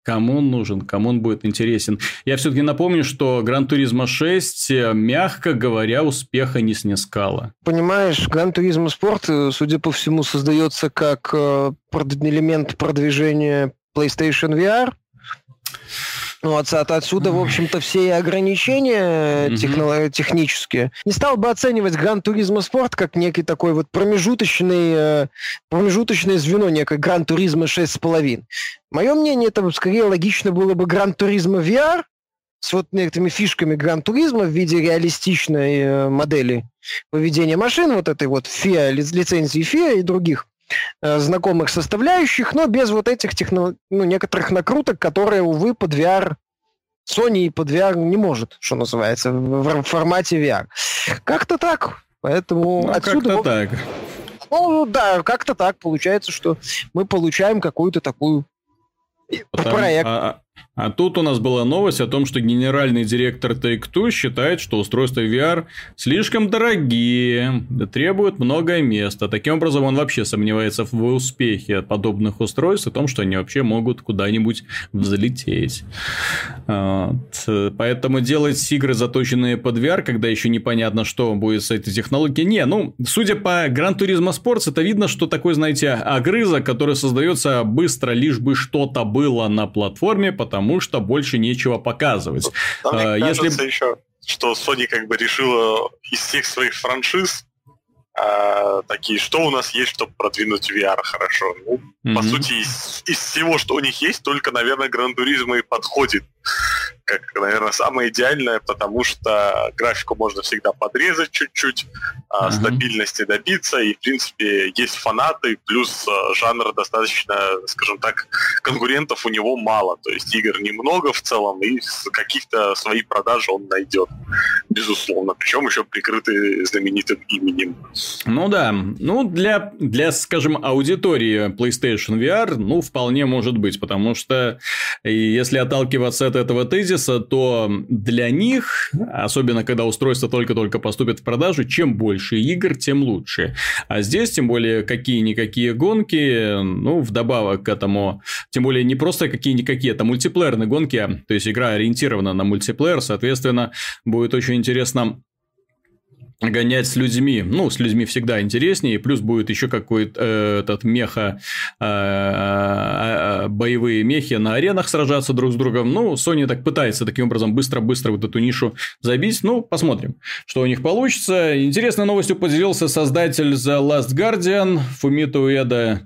Кому он нужен? Кому он будет интересен? Я все-таки напомню, что Gran Turismo 6, мягко говоря, успеха не снискала. Понимаешь, Gran Turismo Sport, судя по всему, создается как элемент продвижения PlayStation VR. Отсюда, в общем-то, все и ограничения технические. Не стал бы оценивать Gran Turismo Sport как некий такой вот промежуточное звено, некое Gran Turismo 6,5. Мое мнение, это скорее логично было бы Gran Turismo VR с вот некоторыми фишками Gran Turismo в виде реалистичной модели поведения машин, вот этой вот FIA, лицензии FIA и других знакомых составляющих, но без вот этих некоторых накруток, которые, увы, под VR Sony и под VR не может, что называется, в формате VR. Как-то так. Поэтому отсюда... Как-то так. Как-то так получается, что мы получаем какую-то такую проект. А тут у нас была новость о том, что генеральный директор Take-Two считает, что устройства VR слишком дорогие, требуют много места. Таким образом, он вообще сомневается в успехе подобных устройств, о том, что они вообще могут куда-нибудь взлететь. Поэтому делать игры, заточенные под VR, когда еще непонятно, что будет с этой технологией. Судя по Gran Turismo Sports, это видно, что такой, знаете, огрызок, который создается быстро, лишь бы что-то было на платформе, потому что больше нечего показывать. Мне кажется еще, что Sony как бы решила из всех своих франшиз такие, что у нас есть, чтобы продвинуть VR хорошо. По сути, из всего, что у них есть, только, наверное, Gran Turismo и подходит как, наверное, самое идеальное, потому что графику можно всегда подрезать чуть-чуть, стабильности добиться, и, в принципе, есть фанаты, плюс жанр достаточно, скажем так, конкурентов у него мало, то есть игр немного в целом, и каких-то свои продажи он найдет, безусловно, причем еще прикрыты знаменитым именем. Ну да, ну для, скажем, аудитории PlayStation VR, ну, вполне может быть, потому что, если отталкиваться от этого тезиса, то для них, особенно когда устройство только-только поступит в продажу, чем больше игр, тем лучше. А здесь, тем более, какие-никакие гонки, ну, вдобавок к этому, тем более, не просто какие-никакие, это мультиплеерные гонки, то есть игра ориентирована на мультиплеер, соответственно, будет очень интересно гонять с людьми. Ну, с людьми всегда интереснее. Плюс будет еще какой-то боевые мехи на аренах сражаться друг с другом. Ну, Sony так пытается таким образом быстро-быстро вот эту нишу забить. Ну, посмотрим, что у них получится. Интересной новостью поделился создатель The Last Guardian Фумито Уэда.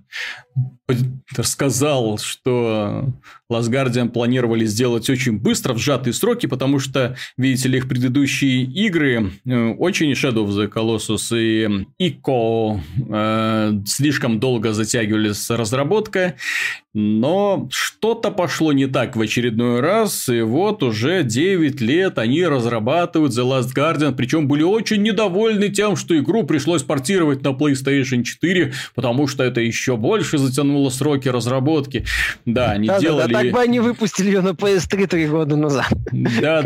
Сказал, что Last Guardian планировали сделать очень быстро, в сжатые сроки, потому что, видите ли, их предыдущие игры, очень Shadow of the Colossus и Ico, слишком долго затягивались разработка, но что-то пошло не так в очередной раз, и вот уже 9 лет они разрабатывают The Last Guardian, причем были очень недовольны тем, что игру пришлось портировать на PlayStation 4, потому что это еще больше затянуло сроки разработки. Да, они делали... Да, так бы они выпустили ее на PS3 3 года назад. Да.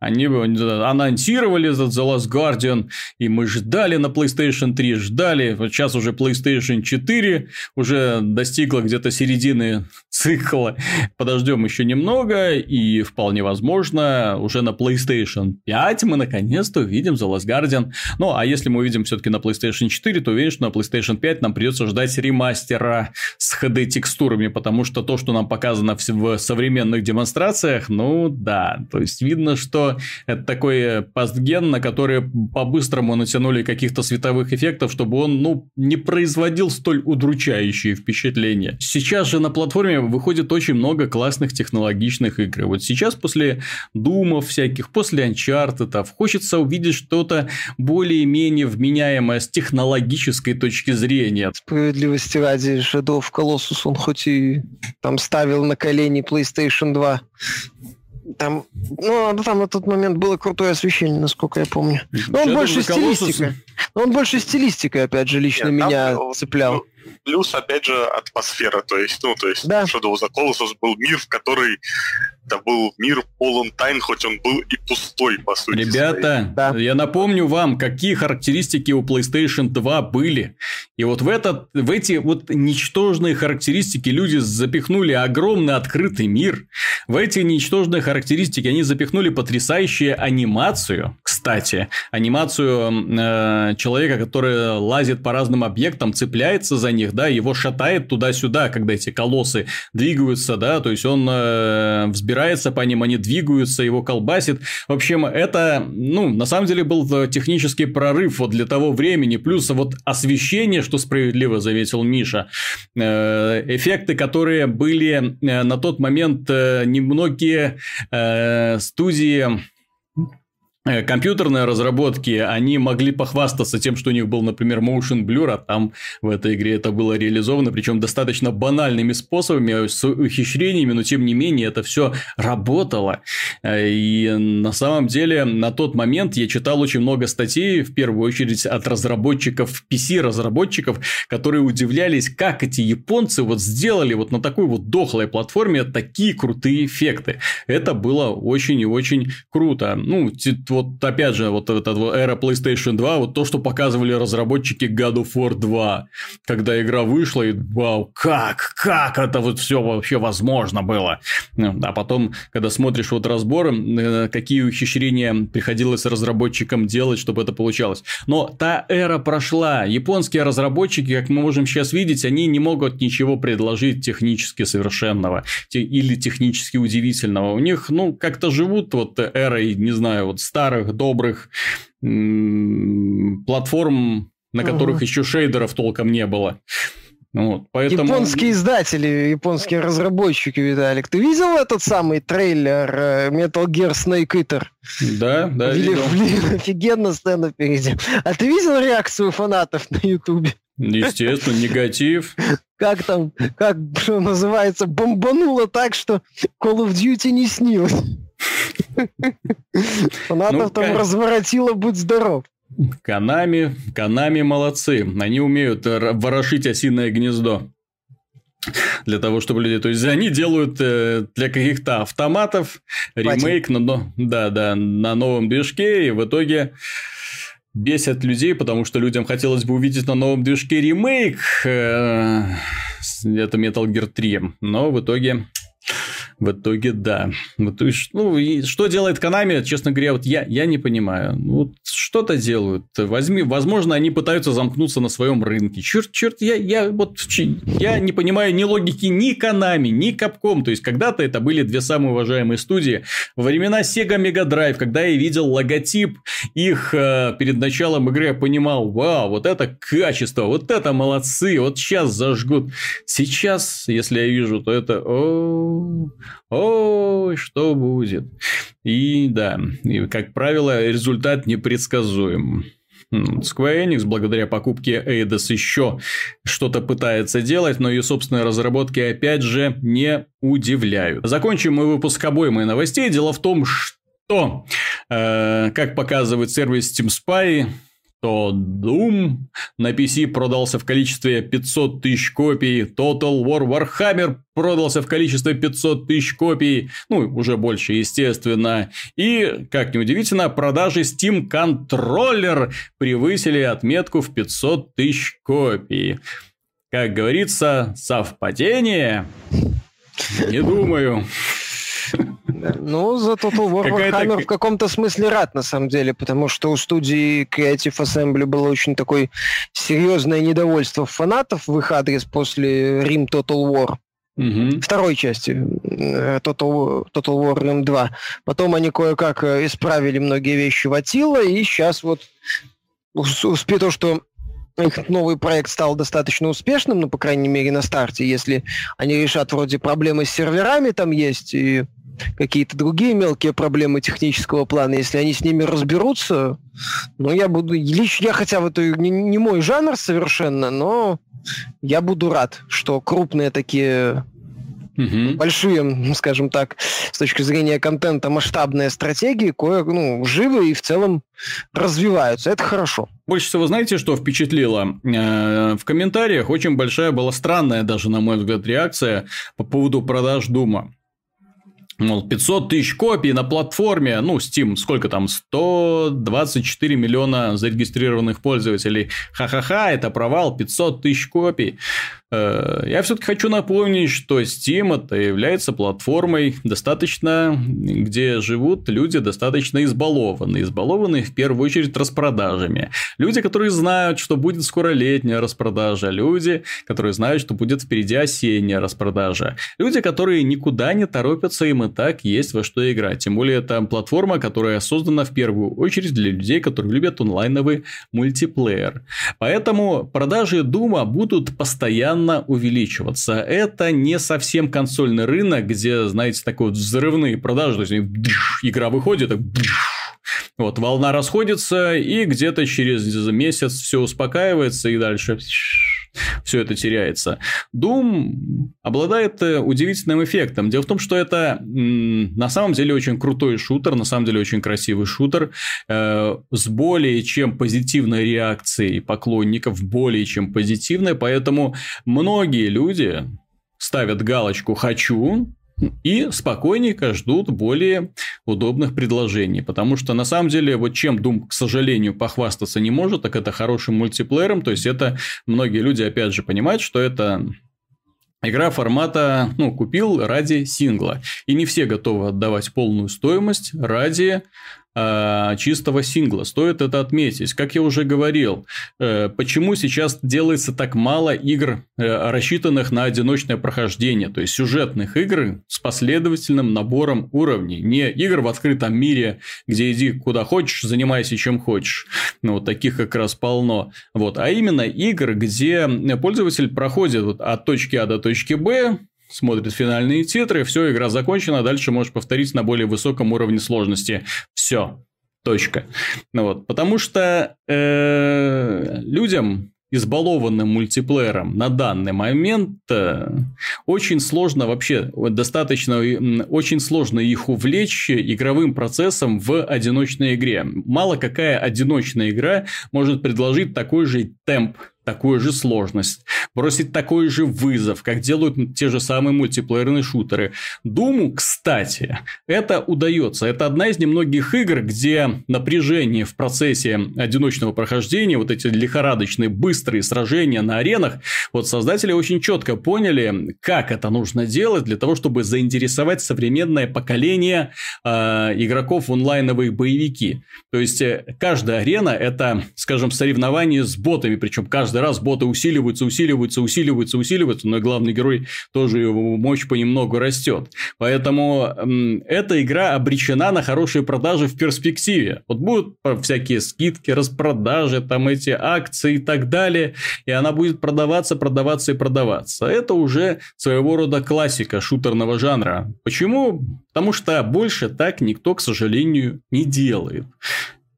Они анонсировали The Last Guardian, и мы ждали на PlayStation 3, ждали. Вот сейчас уже PlayStation 4 уже достигла где-то середины цикла. Подождем еще немного, и вполне возможно, уже на PlayStation 5 мы наконец-то увидим The Last Guardian. Ну, а если мы увидим все-таки на PlayStation 4, то уверен, что на PlayStation 5 нам придется ждать ремастера с HD-текстурами, потому что то, что нам показано в современных демонстрациях, ну да, то есть видно, что это такой постген, на который по-быстрому натянули каких-то световых эффектов, чтобы он, ну, не производил столь удручающие впечатления. Сейчас же на платформе выходит очень много классных технологичных игр. Вот сейчас после Doom всяких, после Uncharted, хочется увидеть что-то более-менее вменяемое с технологической точки зрения. Справедливости ради, Shadow of Colossus, он хоть и там ставил на колени PlayStation 2, там, ну, там на тот момент было крутое освещение, насколько я помню. Но он больше стилистика. Опять же, лично меня цеплял. Плюс, опять же, атмосфера. То есть, да. Shadow of the Colossus был мир, в который... Это был мир полон тайн, хоть он был и пустой, по сути. Ребята, да. Я напомню вам, какие характеристики у PlayStation 2 были. И вот в эти вот ничтожные характеристики люди запихнули огромный открытый мир. В эти ничтожные характеристики они запихнули потрясающую анимацию. Кстати, анимацию человека, который лазит по разным объектам, цепляется за них, да, его шатает туда-сюда, когда эти колоссы двигаются, да, то есть он взбирает по ним, они двигаются, его колбасит. В общем, это, ну, на самом деле был технический прорыв вот для того времени. Плюс вот освещение, что справедливо заметил Миша. Эффекты, которые были на тот момент немногие студии... компьютерные разработки, они могли похвастаться тем, что у них был, например, motion blur, а там в этой игре это было реализовано, причем достаточно банальными способами, с ухищрениями, но тем не менее это все работало. И на самом деле на тот момент я читал очень много статей, в первую очередь от разработчиков, PC-разработчиков, которые удивлялись, как эти японцы вот сделали вот на такой вот дохлой платформе такие крутые эффекты. Это было очень и очень круто. Ну, вот опять же, вот эта эра PlayStation 2, вот то, что показывали разработчики God of War 2, когда игра вышла, и вау, как это вот все вообще возможно было. А потом, когда смотришь вот разбор, какие ухищрения приходилось разработчикам делать, чтобы это получалось. Но та эра прошла. Японские разработчики, как мы можем сейчас видеть, они не могут ничего предложить технически совершенного или технически удивительного. У них, ну, как-то живут вот эрой, не знаю, вот старых, добрых платформ, на которых еще шейдеров толком не было. Вот, поэтому... Японские издатели, японские разработчики, Виталик. Ты видел этот самый трейлер Metal Gear Snake Eater? Да, да, видел. Офигенно сцена впереди. А ты видел реакцию фанатов на Ютубе? Естественно, негатив. Как там, как называется, бомбануло так, что Call of Duty не снилось. Фанатов там разворотило, будь здоров. Konami молодцы. Они умеют ворошить осиное гнездо. Для того, чтобы люди... То есть, они делают для каких-то автоматов ремейк на новом движке. И в итоге бесят людей, потому что людям хотелось бы увидеть на новом движке ремейк. Это Metal Gear 3. Но в итоге... да. И что делает Konami, честно говоря, вот я не понимаю. Вот что-то делают. Возможно, они пытаются замкнуться на своем рынке. Черт, я не понимаю ни логики ни Konami, ни Capcom. То есть, когда-то это были две самые уважаемые студии. Во времена Sega Mega Drive, когда я видел логотип их перед началом игры, я понимал, вау, вот это качество, вот это молодцы, вот сейчас зажгут. Сейчас, если я вижу, то это... Ой, что будет? И да, и, как правило, результат непредсказуем. Square Enix, благодаря покупке Eidos, еще что-то пытается делать, но ее собственные разработки, опять же, не удивляют. Закончим мы выпуск обоймой новостей. Дело в том, что, как показывает сервис Team Spy, то Doom на PC продался в количестве 500 тысяч копий, Total War: Warhammer продался в количестве 500 тысяч копий, ну, уже больше, естественно, и, как ни удивительно, продажи Steam Controller превысили отметку в 500 тысяч копий. Как говорится, совпадение? Не думаю. Ну, за Total War Warhammer в каком-то смысле рад, на самом деле, потому что у студии Creative Assembly было очень такое серьезное недовольство фанатов в их адрес после Rim Total War. Угу. Второй части Total War Rim 2. Потом они кое-как исправили многие вещи в Attila, и сейчас вот успею то, что... Их новый проект стал достаточно успешным, ну, по крайней мере, на старте. Если они решат, вроде проблемы с серверами там есть, и какие-то другие мелкие проблемы технического плана, если они с ними разберутся, ну, я буду... Лично я, хотя в это не мой жанр совершенно, но я буду рад, что крупные такие... Угу. Большие, скажем так, с точки зрения контента, масштабные стратегии живы и в целом развиваются. Это хорошо. Больше всего, знаете, что впечатлило? В комментариях очень большая была странная, даже, на мой взгляд, реакция по поводу продаж Дума. Мол, 500 тысяч копий на платформе, ну, Steam, сколько там, 124 миллиона зарегистрированных пользователей. Ха-ха-ха, это провал, 500 тысяч копий. Я все-таки хочу напомнить, что Steam это является платформой достаточно, где живут люди достаточно избалованные. Избалованные в первую очередь распродажами. Люди, которые знают, что будет скоро летняя распродажа. Люди, которые знают, что будет впереди осенняя распродажа. Люди, которые никуда не торопятся, им и так есть во что играть. Тем более, это платформа, которая создана в первую очередь для людей, которые любят онлайновый мультиплеер. Поэтому продажи Дума будут постоянно увеличиваться. Это не совсем консольный рынок, где, знаете, такие вот взрывные продажи, то есть игра выходит, так, вот волна расходится, и где-то через месяц все успокаивается, и дальше все это теряется. Doom обладает удивительным эффектом. Дело в том, что это на самом деле очень крутой шутер, на самом деле очень красивый шутер с более чем позитивной реакцией поклонников, более чем позитивной, поэтому многие люди ставят галочку «хочу», и спокойненько ждут более удобных предложений. Потому что, на самом деле, вот чем Doom, к сожалению, похвастаться не может, так это хорошим мультиплеером. То есть, это многие люди, опять же, понимают, что это... Игра формата, купил ради сингла. И не все готовы отдавать полную стоимость ради чистого сингла. Стоит это отметить. Как я уже говорил, почему сейчас делается так мало игр, рассчитанных на одиночное прохождение, то есть сюжетных игр с последовательным набором уровней, не игр в открытом мире, где иди куда хочешь, занимайся чем хочешь, ну, вот таких как раз полно, вот, а именно игр, где пользователь проходит вот от точки А до точки Б, смотрит финальные титры, все, игра закончена, дальше можешь повторить на более высоком уровне сложности. Все. Точка. Ну, вот. Потому что людям, избалованным мультиплеером, на данный момент очень сложно вообще, достаточно, очень сложно их увлечь игровым процессом в одиночной игре. Мало какая одиночная игра может предложить такой же темп, такую же сложность, бросить такой же вызов, как делают те же самые мультиплеерные шутеры. Думу, кстати, это удается. Это одна из немногих игр, где напряжение в процессе одиночного прохождения, вот эти лихорадочные быстрые сражения на аренах, вот создатели очень четко поняли, как это нужно делать для того, чтобы заинтересовать современное поколение игроков в онлайновые боевики. То есть, каждая арена – это, скажем, соревнование с ботами, причем каждая раз боты усиливаются, но главный герой тоже, его мощь понемногу растет. Поэтому эта игра обречена на хорошие продажи в перспективе. Вот будут всякие скидки, распродажи, там эти акции и так далее, и она будет продаваться. Это уже своего рода классика шутерного жанра. Почему? Потому что больше так никто, к сожалению, не делает.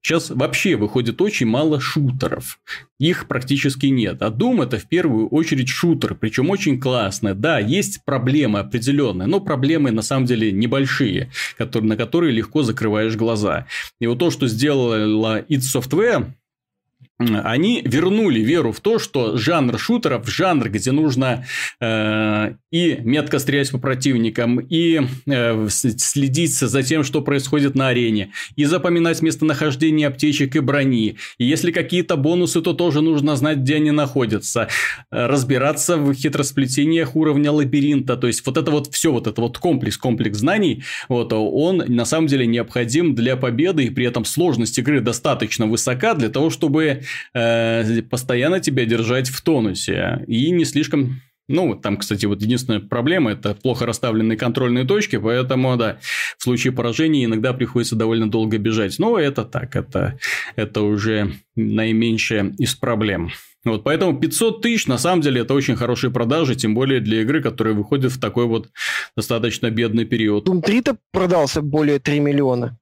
Сейчас вообще выходит очень мало шутеров. Их практически нет. А Doom — это в первую очередь шутер. Причем очень классно. Да, есть проблемы определенные. Но проблемы на самом деле небольшие. На которые легко закрываешь глаза. И вот то, что сделала id Software... Они вернули веру в то, что жанр шутеров, жанр, где нужно и метко стрелять по противникам, и следить за тем, что происходит на арене, и запоминать местонахождение аптечек и брони. И если какие-то бонусы, то тоже нужно знать, где они находятся. Разбираться в хитросплетениях уровня лабиринта. То есть, вот это комплекс знаний, вот, он на самом деле необходим для победы, и при этом сложность игры достаточно высока для того, чтобы постоянно тебя держать в тонусе и не слишком... Ну, там, кстати, вот единственная проблема – это плохо расставленные контрольные точки, поэтому, да, в случае поражения иногда приходится довольно долго бежать. Но это так, это уже наименьшая из проблем. Вот, поэтому 500 тысяч, на самом деле, это очень хорошие продажи, тем более для игры, которая выходит в такой вот достаточно бедный период. Doom 3-то продался более 3 миллиона.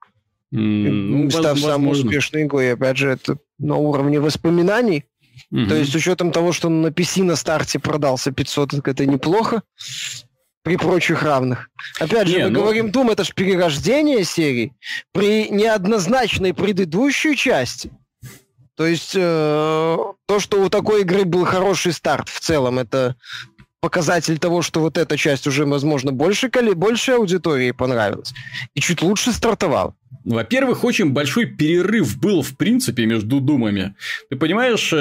Став самой успешной игрой, опять же, это на уровне воспоминаний. То есть, с учетом того, что на PC на старте продался 500, это неплохо. При прочих равных. Опять же, говорим, Doom — это же перерождение серии при неоднозначной предыдущей части. То есть, то, что у такой игры был хороший старт в целом, это... показатель того, что вот эта часть уже, возможно, больше аудитории понравилась и чуть лучше стартовала. Во-первых, очень большой перерыв был, в принципе, между думами. Ты понимаешь,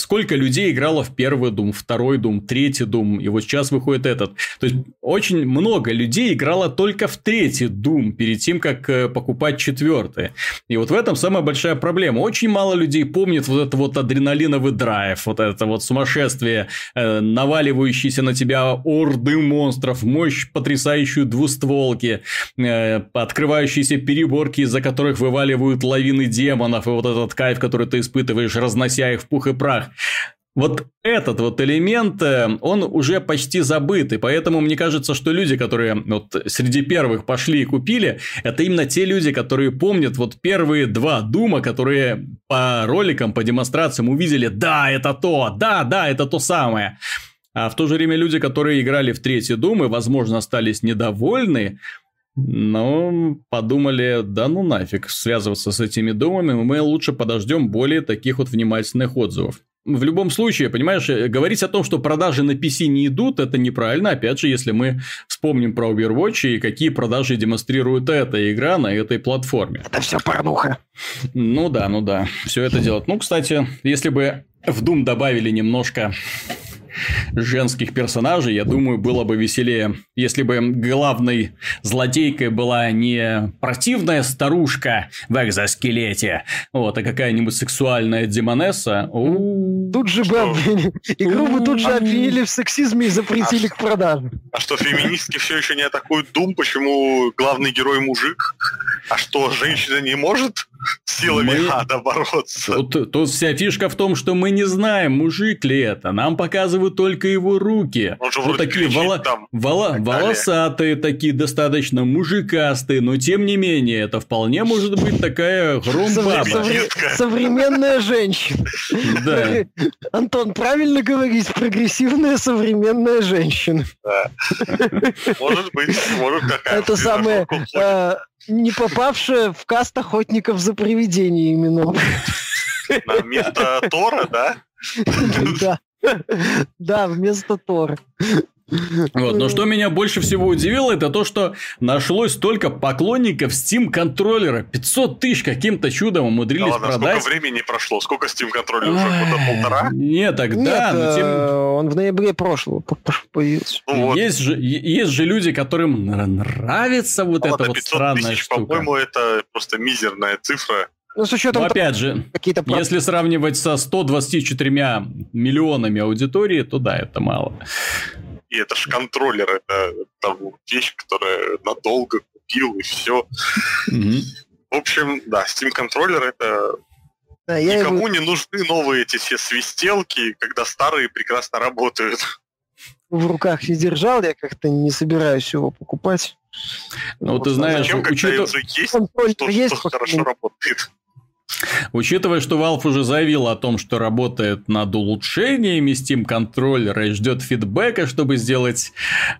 сколько людей играло в первый Doom, второй Doom, третий Doom, и вот сейчас выходит этот. То есть, очень много людей играло только в третий Doom перед тем, как покупать четвертый. И вот в этом самая большая проблема. Очень мало людей помнит вот этот вот адреналиновый драйв, вот это вот сумасшествие, наваливающее на тебя орды монстров, мощь потрясающую двустволки, открывающиеся переборки, из-за которых вываливают лавины демонов, и вот этот кайф, который ты испытываешь, разнося их в пух и прах. Вот этот вот элемент, он уже почти забыт, и поэтому мне кажется, что люди, которые вот среди первых пошли и купили, это именно те люди, которые помнят вот первые два Дума, которые по роликам, по демонстрациям увидели, да, это то самое. А в то же время люди, которые играли в третий Doom и, возможно, остались недовольны, но подумали, да ну нафиг связываться с этими Думами, мы лучше подождем более таких вот внимательных отзывов. В любом случае, понимаешь, говорить о том, что продажи на PC не идут, это неправильно. Опять же, если мы вспомним про Overwatch и какие продажи демонстрирует эта игра на этой платформе. Это все порнуха. Ну да, все это делать. Ну, кстати, если бы в Doom добавили немножко... женских персонажей, я думаю, было бы веселее, если бы главной злодейкой была не противная старушка в экзоскелете, вот, а какая-нибудь сексуальная демонесса. Тут же бы обвинили. Игру мы тут же обвинили в сексизме и запретили к продаже. А что, феминистки все еще не атакуют Doom? Почему главный герой мужик? А что, женщина не может силами ада бороться? Тут вся фишка в том, что мы не знаем, мужик ли это. Нам показывают только его руки. Он же вроде такие волосатые, такие достаточно мужикастые, но тем не менее, это вполне может быть такая громбаба. Современная женщина. Да. Антон, правильно говорить, прогрессивная современная женщина. Да. Может быть, может какая-то. Это самое... Не попавшая в каст охотников за привидениями именно. Вместо Тора, да? Да, вместо Тора. Вот, но что меня больше всего удивило, это то, что нашлось столько поклонников Steam Controller. 500 тысяч каким-то чудом умудрились продать. Сколько времени прошло? Сколько Steam Controller уже? Года полтора? Нет, тогда... Нет, он в ноябре прошлого появился. Ну, вот. Есть же люди, которым нравится эта странная 500 тысяч, штука. По-моему, это просто мизерная цифра. Но с учетом опять же, если сравнивать со 124 миллионами аудитории, то да, это мало. И это же контроллер, это там вещь, которая надолго купил, и все. Mm-hmm. В общем, да, Steam контроллер это... Да, никому не нужны новые эти все свистелки, когда старые прекрасно работают. В руках не держал, я как-то не собираюсь его покупать. Ну, вот, ты знаешь, зачем, когда есть, что хорошо работает. Учитывая, что Valve уже заявила о том, что работает над улучшениями Steam-контроллера и ждет фидбэка, чтобы сделать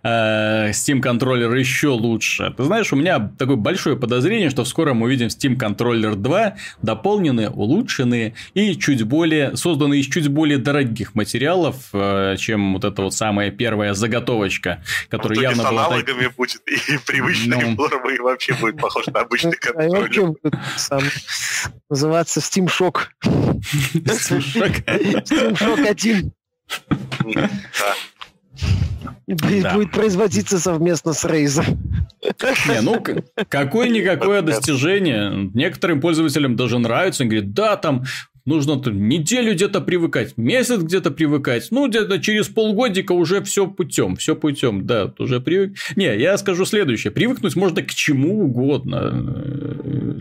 Steam-контроллер еще лучше. Ты знаешь, у меня такое большое подозрение, что вскоре мы увидим Steam-контроллер 2 дополненные, улучшенные и чуть более созданные из чуть более дорогих материалов, чем самая первая заготовочка, которая явно была... с аналогами будет, и привычные формы, и вообще будет похож на обычный контроллер. Называться Steam Shock. Steam Shock 1. Будет производиться совместно с Razer. Не, какое-никакое достижение. Некоторым пользователям даже нравится. Они говорят, да, там нужно неделю где-то привыкать, месяц где-то привыкать. Ну, где-то через полгодика уже все путем, да, уже привык. Не, я скажу следующее. Привыкнуть можно к чему угодно.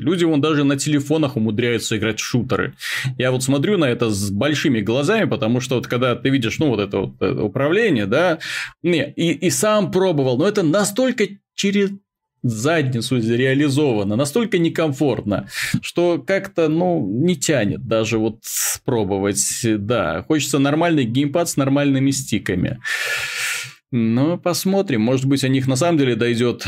Люди вон даже на телефонах умудряются играть в шутеры. Я смотрю на это с большими глазами, потому что когда ты видишь, это управление, да, и сам пробовал, но это настолько через... задницу реализовано, настолько некомфортно, что как-то, не тянет даже пробовать, да, хочется нормальный геймпад с нормальными стиками, но посмотрим, может быть, о них на самом деле дойдет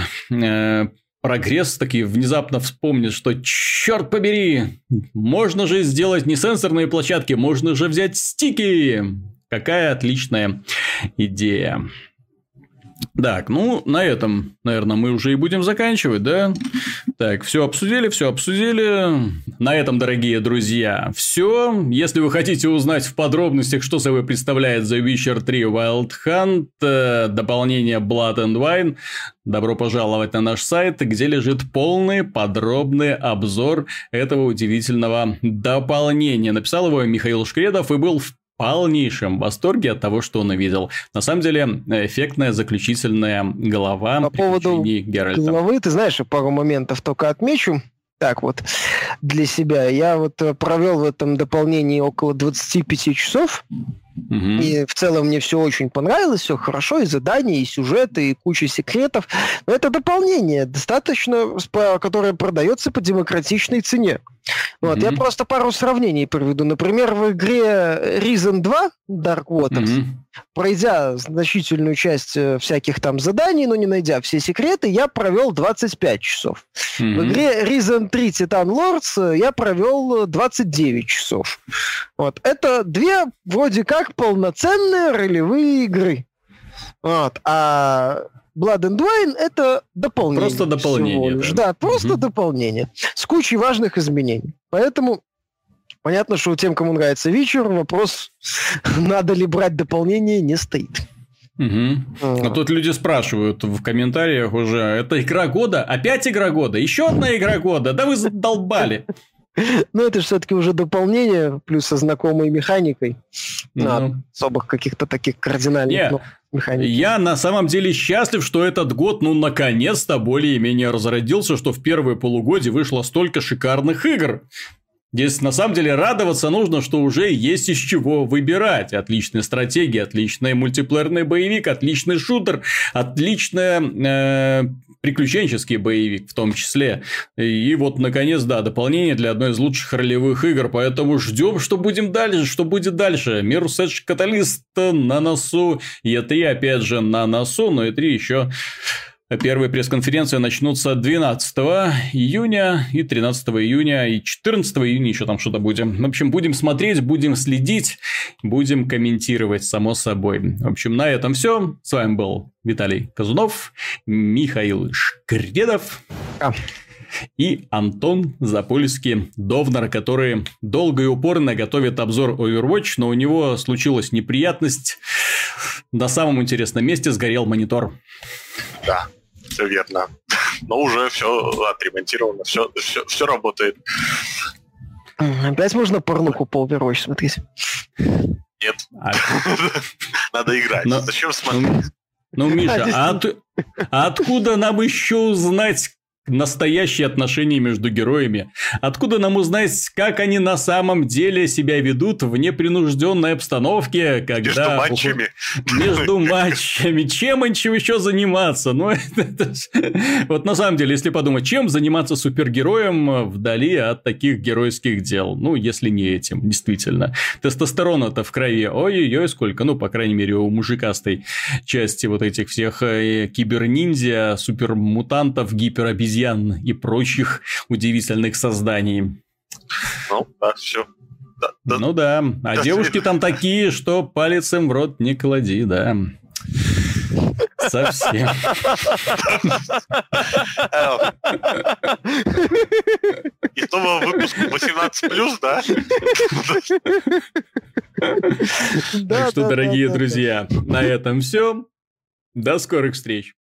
прогресс, такие внезапно вспомнят, что черт побери, можно же сделать не сенсорные площадки, можно же взять стики, какая отличная идея. Так, на этом, наверное, мы уже и будем заканчивать, да? Так, все обсудили. На этом, дорогие друзья, все. Если вы хотите узнать в подробностях, что собой представляет The Witcher 3 Wild Hunt, дополнение Blood and Wine, добро пожаловать на наш сайт, где лежит полный подробный обзор этого удивительного дополнения. Написал его Михаил Шкредов и был в полнейшем восторге от того, что он увидел. На самом деле, эффектная заключительная глава. По поводу главы, ты знаешь, пару моментов только отмечу. Так для себя. Я провел в этом дополнении около 25 часов. Угу. И в целом мне все очень понравилось, все хорошо, и задания, и сюжеты, и куча секретов. Но это дополнение, достаточно, которое продается по демократичной цене. Mm-hmm. Я просто пару сравнений приведу. Например, в игре Risen 2 Dark Waters, mm-hmm. пройдя значительную часть всяких там заданий, но не найдя все секреты, я провел 25 часов. Mm-hmm. В игре Risen 3 Titan Lords я провел 29 часов. Это две вроде как полноценные ролевые игры. А... Blood and Wine — это дополнение. Просто дополнение. Да, просто дополнение. С кучей важных изменений. Поэтому Понятно, что тем, кому нравится вечер, вопрос, надо ли брать дополнение, не стоит. Угу. А тут люди спрашивают в комментариях уже, это игра года? Опять игра года? Еще одна игра года? Да вы задолбали. Ну, это же все-таки уже дополнение, плюс со знакомой механикой. На особых каких-то таких кардинальных механик. Я на самом деле счастлив, что этот год, ну, наконец-то более-менее разродился, что в первое полугодие вышло столько шикарных игр. Здесь на самом деле радоваться нужно, что уже есть из чего выбирать. Отличная стратегия, отличный мультиплеерный боевик, отличный шутер, отличный приключенческий боевик в том числе. И вот, наконец, да, дополнение для одной из лучших ролевых игр. Поэтому ждем, что будем дальше, что будет дальше. Мир Сэдж Каталист на носу, E3 опять же на носу, но E3 еще... Первые пресс-конференции начнутся 12 июня и 13 июня, и 14 июня еще там что-то будем. В общем, будем смотреть, будем следить, будем комментировать, само собой. В общем, на этом все. С вами был Виталий Казунов, Михаил Шкредов и Антон Запольский-Довнар, который долго и упорно готовит обзор Overwatch, но у него случилась неприятность. На самом интересном месте сгорел монитор. Да, все верно. Но уже все отремонтировано, все работает. Опять можно порнуху по Overwatch смотреть? Нет. Надо играть. Зачем смотреть? Ну, Миша, откуда нам еще узнать настоящие отношения между героями? Откуда нам узнать, как они на самом деле себя ведут в непринужденной обстановке, когда... Между матчами. Чем еще заниматься? Ну, это... Вот на самом деле, если подумать, чем заниматься супергероем вдали от таких геройских дел? Ну, если не этим, действительно. Тестостерона-то в крови. Ой-ой-ой, сколько. Ну, по крайней мере, у мужикастой части вот этих всех киберниндзя, супермутантов, гиперобезьян и прочих удивительных созданий. Ну, да, все. Да, ну, да. А да, девушки там такие, что палец им в рот не клади, да. Совсем. И снова выпуск 18+, да? Так что, дорогие друзья, на этом все. До скорых встреч.